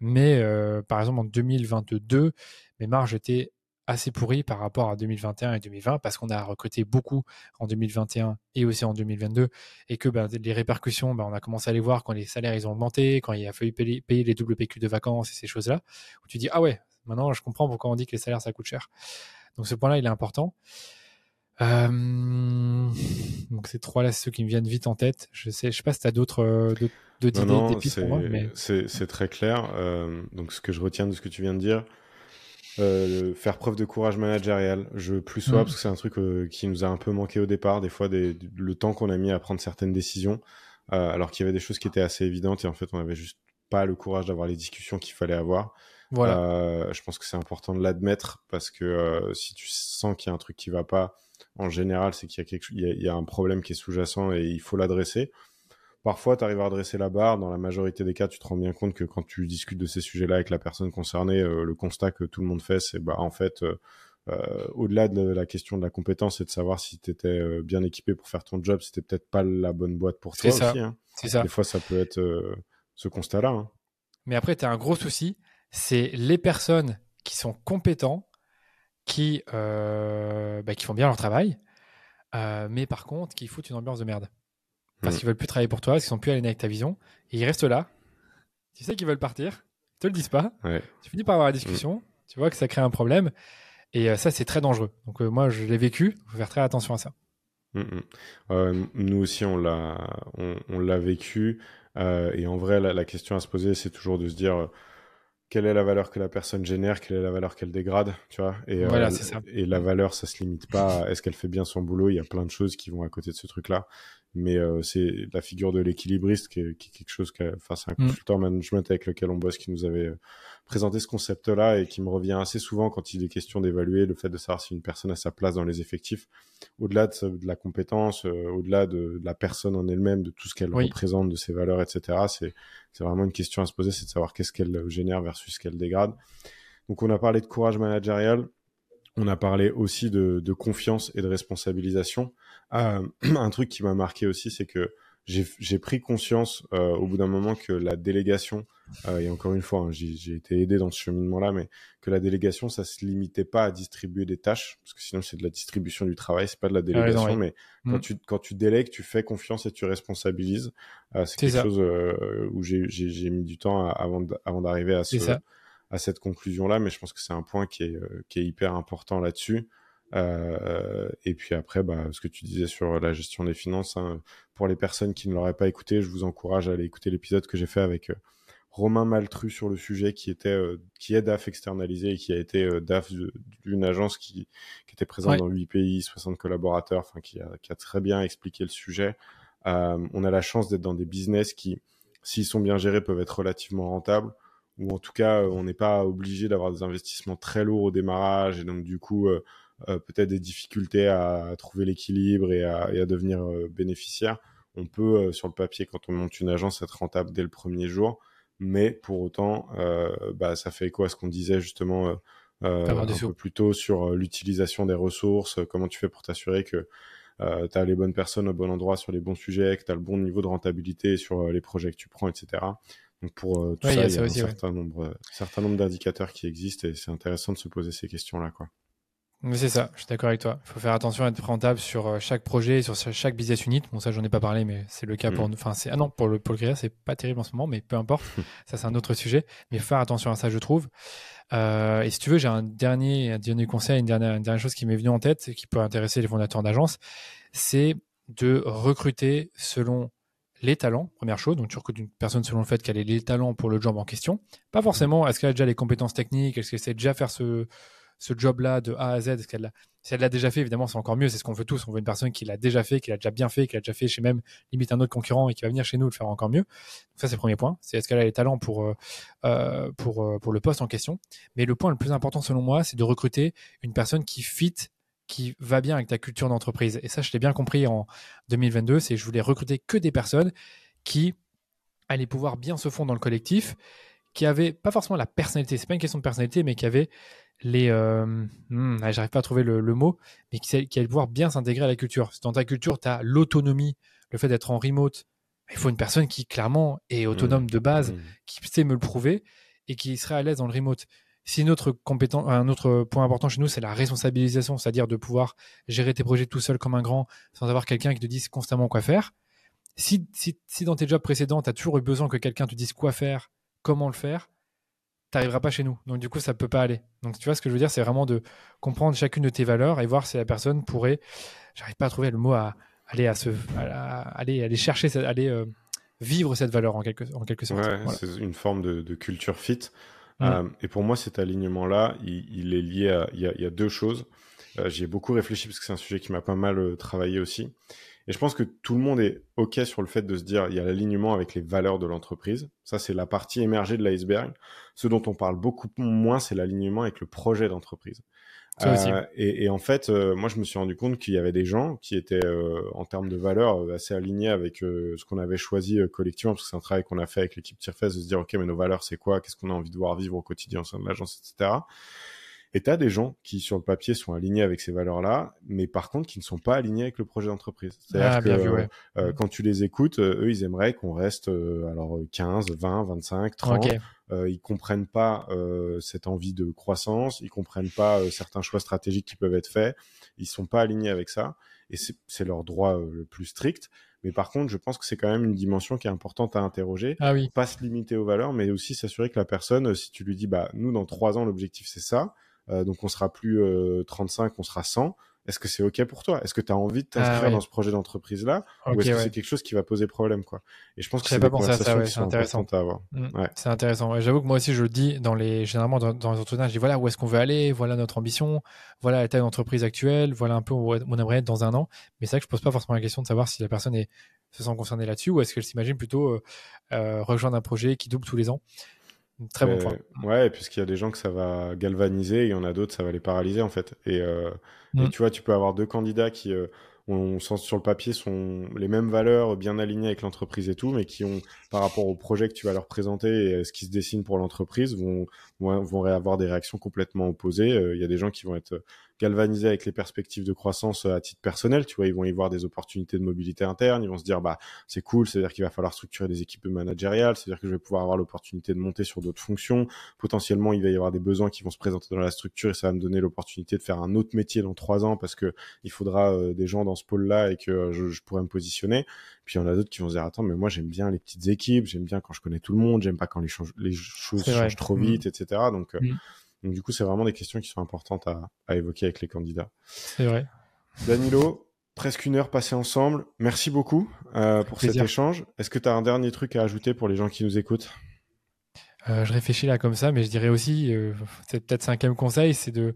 mais euh, par exemple en deux mille vingt-deux, mes marges étaient assez pourries par rapport à deux mille vingt et un et deux mille vingt, parce qu'on a recruté beaucoup en deux mille vingt et un et aussi en deux mille vingt-deux, et que ben, les répercussions, ben, on a commencé à les voir quand les salaires ils ont augmenté, quand il a fallu payer, payer les double P Q de vacances et ces choses-là, où tu dis « Ah ouais, maintenant je comprends pourquoi on dit que les salaires ça coûte cher ». Donc ce point-là, il est important. Euh... Donc ces trois-là, c'est ceux qui me viennent vite en tête. Je sais, je sais pas si tu as d'autres, d'autres, d'autres non, idées, non, des pistes pour moi. Mais... C'est, c'est très clair. Euh, donc ce que je retiens de ce que tu viens de dire, Euh, faire preuve de courage managérial, je plus sois, mmh. parce que c'est un truc euh, qui nous a un peu manqué au départ, des fois des, le temps qu'on a mis à prendre certaines décisions, euh, alors qu'il y avait des choses qui étaient assez évidentes et en fait on n'avait juste pas le courage d'avoir les discussions qu'il fallait avoir. Voilà. Euh, je pense que c'est important de l'admettre parce que euh, si tu sens qu'il y a un truc qui va pas, en général c'est qu'il y a quelque, il y a, il y a un problème qui est sous-jacent et il faut l'adresser. Parfois, tu arrives à redresser la barre. Dans la majorité des cas, tu te rends bien compte que quand tu discutes de ces sujets-là avec la personne concernée, euh, le constat que tout le monde fait, c'est bah en fait, euh, euh, au-delà de la question de la compétence et de savoir si tu étais euh, bien équipé pour faire ton job, c'était peut-être pas la bonne boîte pour toi aussi. Hein. C'est ça. Des fois, ça peut être euh, ce constat-là. Hein. Mais après, tu as un gros souci, c'est les personnes qui sont compétentes, qui, euh, bah, qui font bien leur travail, euh, mais par contre, qui foutent une ambiance de merde. Parce qu'ils veulent plus travailler pour toi, parce qu'ils sont plus alignés avec ta vision, et ils restent là. Tu sais qu'ils veulent partir, ils te le disent pas. Ouais. Tu finis par avoir la discussion, mmh. tu vois que ça crée un problème, et euh, ça c'est très dangereux. Donc euh, moi je l'ai vécu, il faut faire très attention à ça. Mmh. Euh, nous aussi on l'a, on, on l'a vécu, euh, et en vrai la, la question à se poser c'est toujours de se dire euh, quelle est la valeur que la personne génère, quelle est la valeur qu'elle dégrade, tu vois. Et, voilà, euh, c'est ça. Et la valeur ça se limite pas à est-ce qu'elle fait bien son boulot, il y a plein de choses qui vont à côté de ce truc-là. Mais euh, c'est la figure de l'équilibriste qui est, qui est quelque chose que, enfin, c'est un consultant management avec lequel on bosse qui nous avait présenté ce concept-là et qui me revient assez souvent quand il est question d'évaluer le fait de savoir si une personne a sa place dans les effectifs, au-delà de, de la compétence, euh, au-delà de, de la personne en elle-même, de tout ce qu'elle oui. représente, de ses valeurs, et cetera. C'est, c'est vraiment une question à se poser, c'est de savoir qu'est-ce qu'elle génère versus ce qu'elle dégrade. Donc on a parlé de courage managérial. On a parlé aussi de, de confiance et de responsabilisation. Euh, un truc qui m'a marqué aussi, c'est que j'ai, j'ai pris conscience euh, au bout d'un moment que la délégation, euh, et encore une fois, hein, j'ai, j'ai été aidé dans ce cheminement-là, mais que la délégation, ça se limitait pas à distribuer des tâches, parce que sinon c'est de la distribution du travail, c'est pas de la délégation, ah, raison, mais oui. quand, mmh. tu, quand tu délègues, tu fais confiance et tu responsabilises. Euh, c'est, c'est quelque ça. chose euh, où j'ai, j'ai, j'ai mis du temps à, avant, avant d'arriver à ce... à cette conclusion-là, mais je pense que c'est un point qui est, qui est hyper important là-dessus. Euh, et puis après, bah, ce que tu disais sur la gestion des finances, hein, pour les personnes qui ne l'auraient pas écouté, je vous encourage à aller écouter l'épisode que j'ai fait avec euh, Romain Maltru sur le sujet, qui, était, euh, qui est D A F externalisé et qui a été euh, D A F d'une agence qui, qui était présente ouais. dans huit pays, soixante collaborateurs, qui a, qui a très bien expliqué le sujet. Euh, on a la chance d'être dans des business qui, s'ils sont bien gérés, peuvent être relativement rentables, ou en tout cas, on n'est pas obligé d'avoir des investissements très lourds au démarrage et donc du coup, euh, euh, peut-être des difficultés à trouver l'équilibre et à, et à devenir euh, bénéficiaire. On peut, euh, sur le papier, quand on monte une agence, être rentable dès le premier jour, mais pour autant, euh, bah, ça fait écho à ce qu'on disait justement euh, euh, un peu sous. plus tôt sur euh, l'utilisation des ressources, euh, comment tu fais pour t'assurer que euh, tu as les bonnes personnes au bon endroit sur les bons sujets, que tu as le bon niveau de rentabilité sur euh, les projets que tu prends, et cetera. Donc pour euh, tout ouais, ça, il y a, ça y a aussi, un certain, ouais. nombre, euh, certain nombre d'indicateurs qui existent et c'est intéressant de se poser ces questions-là, quoi. Mais c'est ça, je suis d'accord avec toi. Il faut faire attention à être rentable sur euh, chaque projet, sur chaque business unit. Bon, ça, j'en ai pas parlé, mais c'est le cas mmh. pour nous. Enfin, c'est... Ah non, pour le, pour le créer, c'est pas terrible en ce moment, mais peu importe. Ça, c'est un autre sujet. Mais il faut faire attention à ça, je trouve. Euh, et si tu veux, j'ai un dernier, un dernier conseil, une dernière, une dernière chose qui m'est venue en tête et qui peut intéresser les fondateurs d'agence, c'est de recruter selon les talents, première chose. Donc, tu recrutes une personne selon le fait qu'elle ait les talents pour le job en question. Pas forcément, est-ce qu'elle a déjà les compétences techniques? Est-ce qu'elle sait déjà faire ce, ce job-là de A à Z? Est-ce qu'elle l'a, si elle l'a déjà fait, évidemment, c'est encore mieux. C'est ce qu'on veut tous. On veut une personne qui l'a déjà fait, qui l'a déjà bien fait, qui l'a déjà fait chez même, limite un autre concurrent et qui va venir chez nous le faire encore mieux. Donc, ça, c'est le premier point. C'est est-ce qu'elle a les talents pour, euh, pour, pour le poste en question? Mais le point le plus important, selon moi, c'est de recruter une personne qui fit, qui va bien avec ta culture d'entreprise. Et ça, je l'ai bien compris en deux mille vingt-deux, c'est que je voulais recruter que des personnes qui allaient pouvoir bien se fondre dans le collectif, qui avaient pas forcément la personnalité, c'est pas une question de personnalité, mais qui avaient les... Euh, hmm, j'arrive pas à trouver le, le mot, mais qui, qui allaient pouvoir bien s'intégrer à la culture. Dans ta culture, tu as l'autonomie, le fait d'être en remote. Il faut une personne qui, clairement, est autonome mmh. de base, mmh. qui sait me le prouver et qui serait à l'aise dans le remote. Si notre compétence, un autre point important chez nous, c'est la responsabilisation, c'est-à-dire de pouvoir gérer tes projets tout seul comme un grand, sans avoir quelqu'un qui te dise constamment quoi faire. Si, si, si dans tes jobs précédents, tu as toujours eu besoin que quelqu'un te dise quoi faire, comment le faire, tu n'arriveras pas chez nous. Donc du coup, ça ne peut pas aller. Donc tu vois, ce que je veux dire, c'est vraiment de comprendre chacune de tes valeurs et voir si la personne pourrait, j'arrive pas à trouver le mot, à aller à se, à, à aller, aller chercher, aller euh, vivre cette valeur en quelque, en quelque sorte. Ouais, voilà. C'est une forme de, de culture fit. Euh, et pour moi, cet alignement-là, il, il est lié à... Il y a, il y a deux choses. Euh, j'y ai beaucoup réfléchi parce que c'est un sujet qui m'a pas mal euh, travaillé aussi. Et je pense que tout le monde est OK sur le fait de se dire il y a l'alignement avec les valeurs de l'entreprise. Ça, c'est la partie émergée de l'iceberg. Ce dont on parle beaucoup moins, c'est l'alignement avec le projet d'entreprise. Toi aussi. Euh, et, et en fait, euh, moi, je me suis rendu compte qu'il y avait des gens qui étaient, euh, en termes de valeur, assez alignés avec euh, ce qu'on avait choisi euh, collectivement, parce que c'est un travail qu'on a fait avec l'équipe Tirefest, de se dire, OK, mais nos valeurs, c'est quoi? Qu'est-ce qu'on a envie de voir vivre au quotidien au sein de l'agence, et cetera. Et tu as des gens qui, sur le papier, sont alignés avec ces valeurs-là, mais par contre, qui ne sont pas alignés avec le projet d'entreprise. C'est-à-dire ah, que bien vu, ouais. euh, mmh. quand tu les écoutes, euh, eux, ils aimeraient qu'on reste euh, alors quinze, vingt, vingt-cinq, trente. Okay. Euh, ils comprennent pas euh, cette envie de croissance, ils comprennent pas euh, certains choix stratégiques qui peuvent être faits, ils sont pas alignés avec ça, et c'est, c'est leur droit euh, le plus strict. Mais par contre, je pense que c'est quand même une dimension qui est importante à interroger. Ah oui. Pas se limiter aux valeurs, mais aussi s'assurer que la personne, euh, si tu lui dis, bah nous dans trois ans l'objectif c'est ça, euh, donc on sera plus euh, trente-cinq, on sera cent. Est-ce que c'est OK pour toi? Est-ce que tu as envie de t'inscrire ah, ouais. dans ce projet d'entreprise-là? Okay, ou est-ce que ouais. c'est quelque chose qui va poser problème quoi? Et je pense que J'avais c'est des conversations ça, ouais. qui c'est sont intéressantes à avoir. Mmh. Ouais. C'est intéressant. Et j'avoue que moi aussi, je le dis dans les... généralement dans, dans les entretiens, je dis voilà où est-ce qu'on veut aller, voilà notre ambition, voilà la taille d'entreprise actuelle, voilà un peu où on aimerait être dans un an. Mais c'est vrai que je ne pose pas forcément la question de savoir si la personne est... se sent concernée là-dessus ou est-ce qu'elle s'imagine plutôt euh, euh, rejoindre un projet qui double tous les ans. Très bon euh, point. Ouais, puisqu'il y a des gens que ça va galvaniser, il y en a d'autres, ça va les paralyser en fait. Et, euh, mmh. et tu vois, tu peux avoir deux candidats qui, euh, on sent sur le papier, sont les mêmes valeurs, bien alignées avec l'entreprise et tout, mais qui ont, par rapport au projet que tu vas leur présenter et ce qui se dessine pour l'entreprise, vont, vont, vont avoir des réactions complètement opposées. Il euh, y a des gens qui vont être galvanisés avec les perspectives de croissance à titre personnel, tu vois, ils vont y voir des opportunités de mobilité interne, ils vont se dire bah c'est cool, c'est-à-dire qu'il va falloir structurer des équipes managériales, c'est-à-dire que je vais pouvoir avoir l'opportunité de monter sur d'autres fonctions, potentiellement il va y avoir des besoins qui vont se présenter dans la structure et ça va me donner l'opportunité de faire un autre métier dans trois ans parce que il faudra euh, des gens dans ce pôle-là et que euh, je, je pourrais me positionner. Puis il y en a d'autres qui vont se dire attends mais moi j'aime bien les petites équipes, j'aime bien quand je connais tout le monde, j'aime pas quand les, cho- les choses changent trop vite, mmh. et cetera. Donc euh, mmh. Donc, du coup, c'est vraiment des questions qui sont importantes à, à évoquer avec les candidats. C'est vrai. Danilo, presque une heure passée ensemble. Merci beaucoup euh, pour cet échange. Est-ce que tu as un dernier truc à ajouter pour les gens qui nous écoutent ? euh, Je réfléchis là comme ça, mais je dirais aussi, euh, c'est peut-être cinquième conseil, c'est de,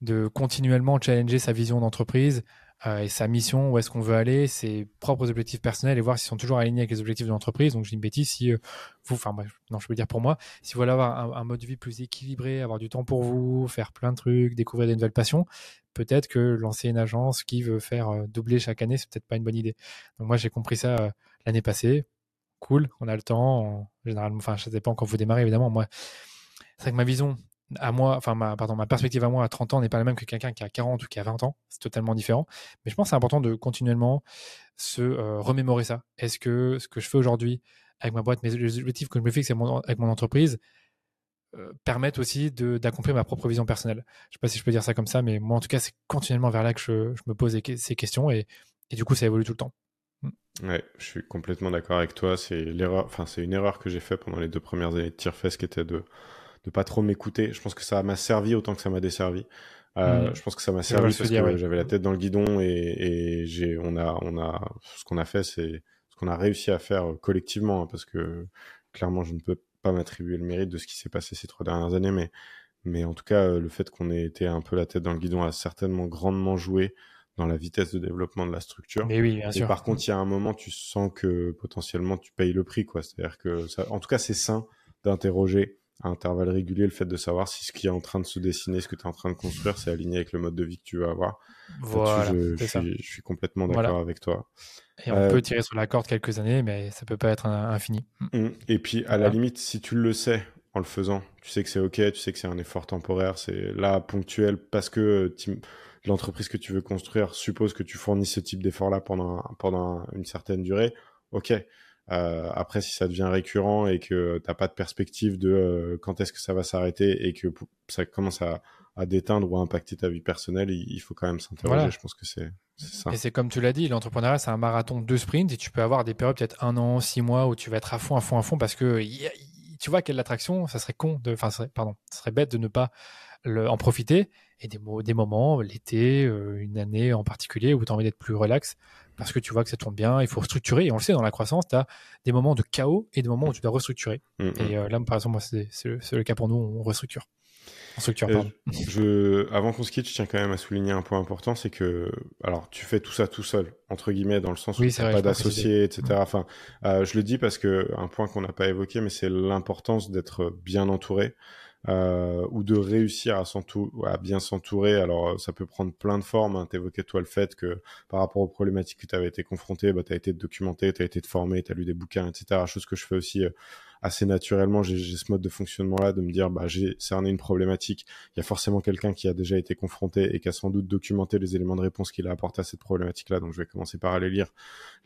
de continuellement challenger sa vision d'entreprise euh, et sa mission, où est-ce qu'on veut aller, ses propres objectifs personnels et voir s'ils sont toujours alignés avec les objectifs de l'entreprise. Donc, je dis une bêtise, si... Euh, Vous, enfin, non, je peux dire pour moi, si vous voulez avoir un, un mode de vie plus équilibré, avoir du temps pour vous, faire plein de trucs, découvrir des nouvelles passions, peut-être que lancer une agence qui veut faire doubler chaque année, c'est peut-être pas une bonne idée. Donc moi, j'ai compris ça euh, l'année passée. Cool, on a le temps. On, généralement, enfin, ça dépend quand vous démarrez, évidemment. Moi, c'est vrai que ma vision à moi, enfin, ma, pardon, ma perspective à moi à trente ans n'est pas la même que quelqu'un qui a quarante ou qui a vingt ans. C'est totalement différent. Mais je pense que c'est important de continuellement se euh, remémorer ça. Est-ce que ce que je fais aujourd'hui avec ma boîte, mais les objectifs que je me fixe avec mon entreprise euh, permettent aussi de, d'accomplir ma propre vision personnelle. Je ne sais pas si je peux dire ça comme ça, mais moi, en tout cas, c'est continuellement vers là que je, je me pose ces questions et, et du coup, ça évolue tout le temps. Ouais, je suis complètement d'accord avec toi. C'est, l'erreur, enfin, c'est une erreur que j'ai faite pendant les deux premières années de Tirefest qui était de ne pas trop m'écouter. Je pense que ça m'a servi autant que ça m'a desservi. Euh, mmh. Je pense que ça m'a servi parce dire, que ouais. j'avais la tête dans le guidon et, et j'ai, on a, on a, ce qu'on a fait, c'est... qu'on a réussi à faire collectivement, hein, parce que clairement je ne peux pas m'attribuer le mérite de ce qui s'est passé ces trois dernières années, mais, mais en tout cas le fait qu'on ait été un peu la tête dans le guidon a certainement grandement joué dans la vitesse de développement de la structure. Mais oui, bien sûr. Et par contre il y a un moment tu sens que potentiellement tu payes le prix, quoi. C'est-à-dire que ça... en tout cas c'est sain d'interroger à intervalles réguliers le fait de savoir si ce qui est en train de se dessiner, ce que tu es en train de construire, c'est aligné avec le mode de vie que tu veux avoir. Voilà, je, je, suis, je suis complètement d'accord voilà. avec toi. Et on euh, peut tirer sur la corde quelques années, mais ça peut pas être infini. Et puis, à voilà. la limite, si tu le sais en le faisant, tu sais que c'est OK, tu sais que c'est un effort temporaire, c'est là, ponctuel, parce que l'entreprise que tu veux construire suppose que tu fournis ce type d'effort-là pendant, pendant une certaine durée. OK. Euh, après, si ça devient récurrent et que t'as pas de perspective de euh, quand est-ce que ça va s'arrêter et que ça commence à, à déteindre ou à impacter ta vie personnelle, il, il faut quand même s'interroger. Voilà. Je pense que c'est, c'est ça. Et c'est comme tu l'as dit, l'entrepreneuriat, c'est un marathon de sprints et tu peux avoir des périodes peut-être un an, six mois où tu vas être à fond, à fond, à fond parce que y, y, tu vois quelle l'attraction, ça serait con, de, enfin, ça serait, pardon, ça serait bête de ne pas le, en profiter. Et des, des moments, l'été, euh, une année en particulier où tu as envie d'être plus relax parce que tu vois que ça tourne bien, il faut restructurer. Et on le sait, dans la croissance, tu as des moments de chaos et des moments où tu dois restructurer. Mm-hmm. Et euh, là, par exemple, moi, c'est, c'est, le, c'est le cas pour nous, on restructure. On structure, euh, je, avant qu'on se quitte, je tiens quand même à souligner un point important, c'est que alors, tu fais tout ça tout seul, entre guillemets, dans le sens où oui, tu n'as pas d'associé, et cetera. Mm-hmm. Enfin, euh, je le dis parce qu'un point qu'on n'a pas évoqué, mais c'est l'importance d'être bien entouré. euh, ou de réussir à, à bien s'entourer. Alors, ça peut prendre plein de formes. Hein. T'évoquais, toi, le fait que par rapport aux problématiques que tu avais été confronté, bah, tu as été documenté, tu as été formé, tu as lu des bouquins, et cetera. Chose que je fais aussi euh, assez naturellement. J'ai, j'ai ce mode de fonctionnement-là de me dire, bah, j'ai cerné une problématique. Il y a forcément quelqu'un qui a déjà été confronté et qui a sans doute documenté les éléments de réponse qu'il a apporté à cette problématique-là. Donc, je vais commencer par aller lire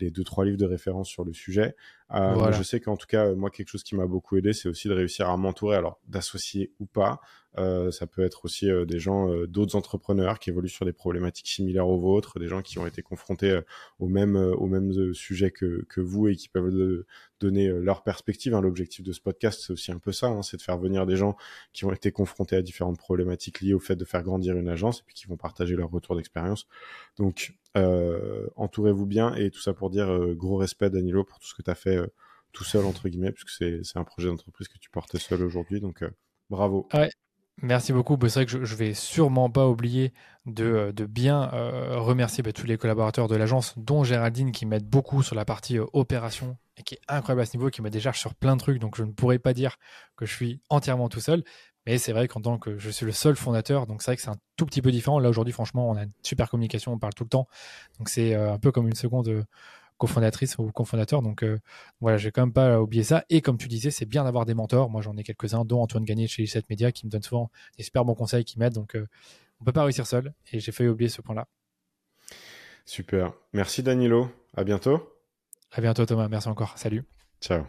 les deux, trois livres de référence sur le sujet. Euh, voilà. Je sais qu'en tout cas, moi, quelque chose qui m'a beaucoup aidé, c'est aussi de réussir à m'entourer, alors d'associer ou pas. Euh, ça peut être aussi euh, des gens, euh, d'autres entrepreneurs qui évoluent sur des problématiques similaires aux vôtres, des gens qui ont été confrontés euh, aux mêmes, euh, aux mêmes euh, sujets que, que vous et qui peuvent de, donner euh, leur perspective. Hein. L'objectif de ce podcast, c'est aussi un peu ça, hein, c'est de faire venir des gens qui ont été confrontés à différentes problématiques liées au fait de faire grandir une agence et puis qui vont partager leur retour d'expérience. Donc, euh, entourez-vous bien et tout ça pour dire euh, gros respect, Danilo, pour tout ce que tu as fait euh, tout seul, entre guillemets, puisque c'est, c'est un projet d'entreprise que tu portais seul aujourd'hui. Donc, euh, bravo. Ouais. Merci beaucoup. C'est vrai que je ne vais sûrement pas oublier de, de bien euh, remercier bah, tous les collaborateurs de l'agence, dont Géraldine, qui m'aide beaucoup sur la partie euh, opération et qui est incroyable à ce niveau, qui me décharge sur plein de trucs. Donc, je ne pourrais pas dire que je suis entièrement tout seul. Mais c'est vrai qu'en tant que je suis le seul fondateur, donc c'est vrai que c'est un tout petit peu différent. Là, aujourd'hui, franchement, on a une super communication, on parle tout le temps. Donc, c'est euh, un peu comme une seconde... Euh, cofondatrice ou cofondateur, donc euh, voilà, j'ai quand même pas oublié ça, et comme tu disais, c'est bien d'avoir des mentors. Moi j'en ai quelques-uns, dont Antoine Gagné chez G sept Media, qui me donne souvent des super bons conseils, qui m'aident, donc euh, on peut pas réussir seul, et j'ai failli oublier ce point-là. Super, merci Danilo, à bientôt. À bientôt Thomas, merci encore, salut. Ciao.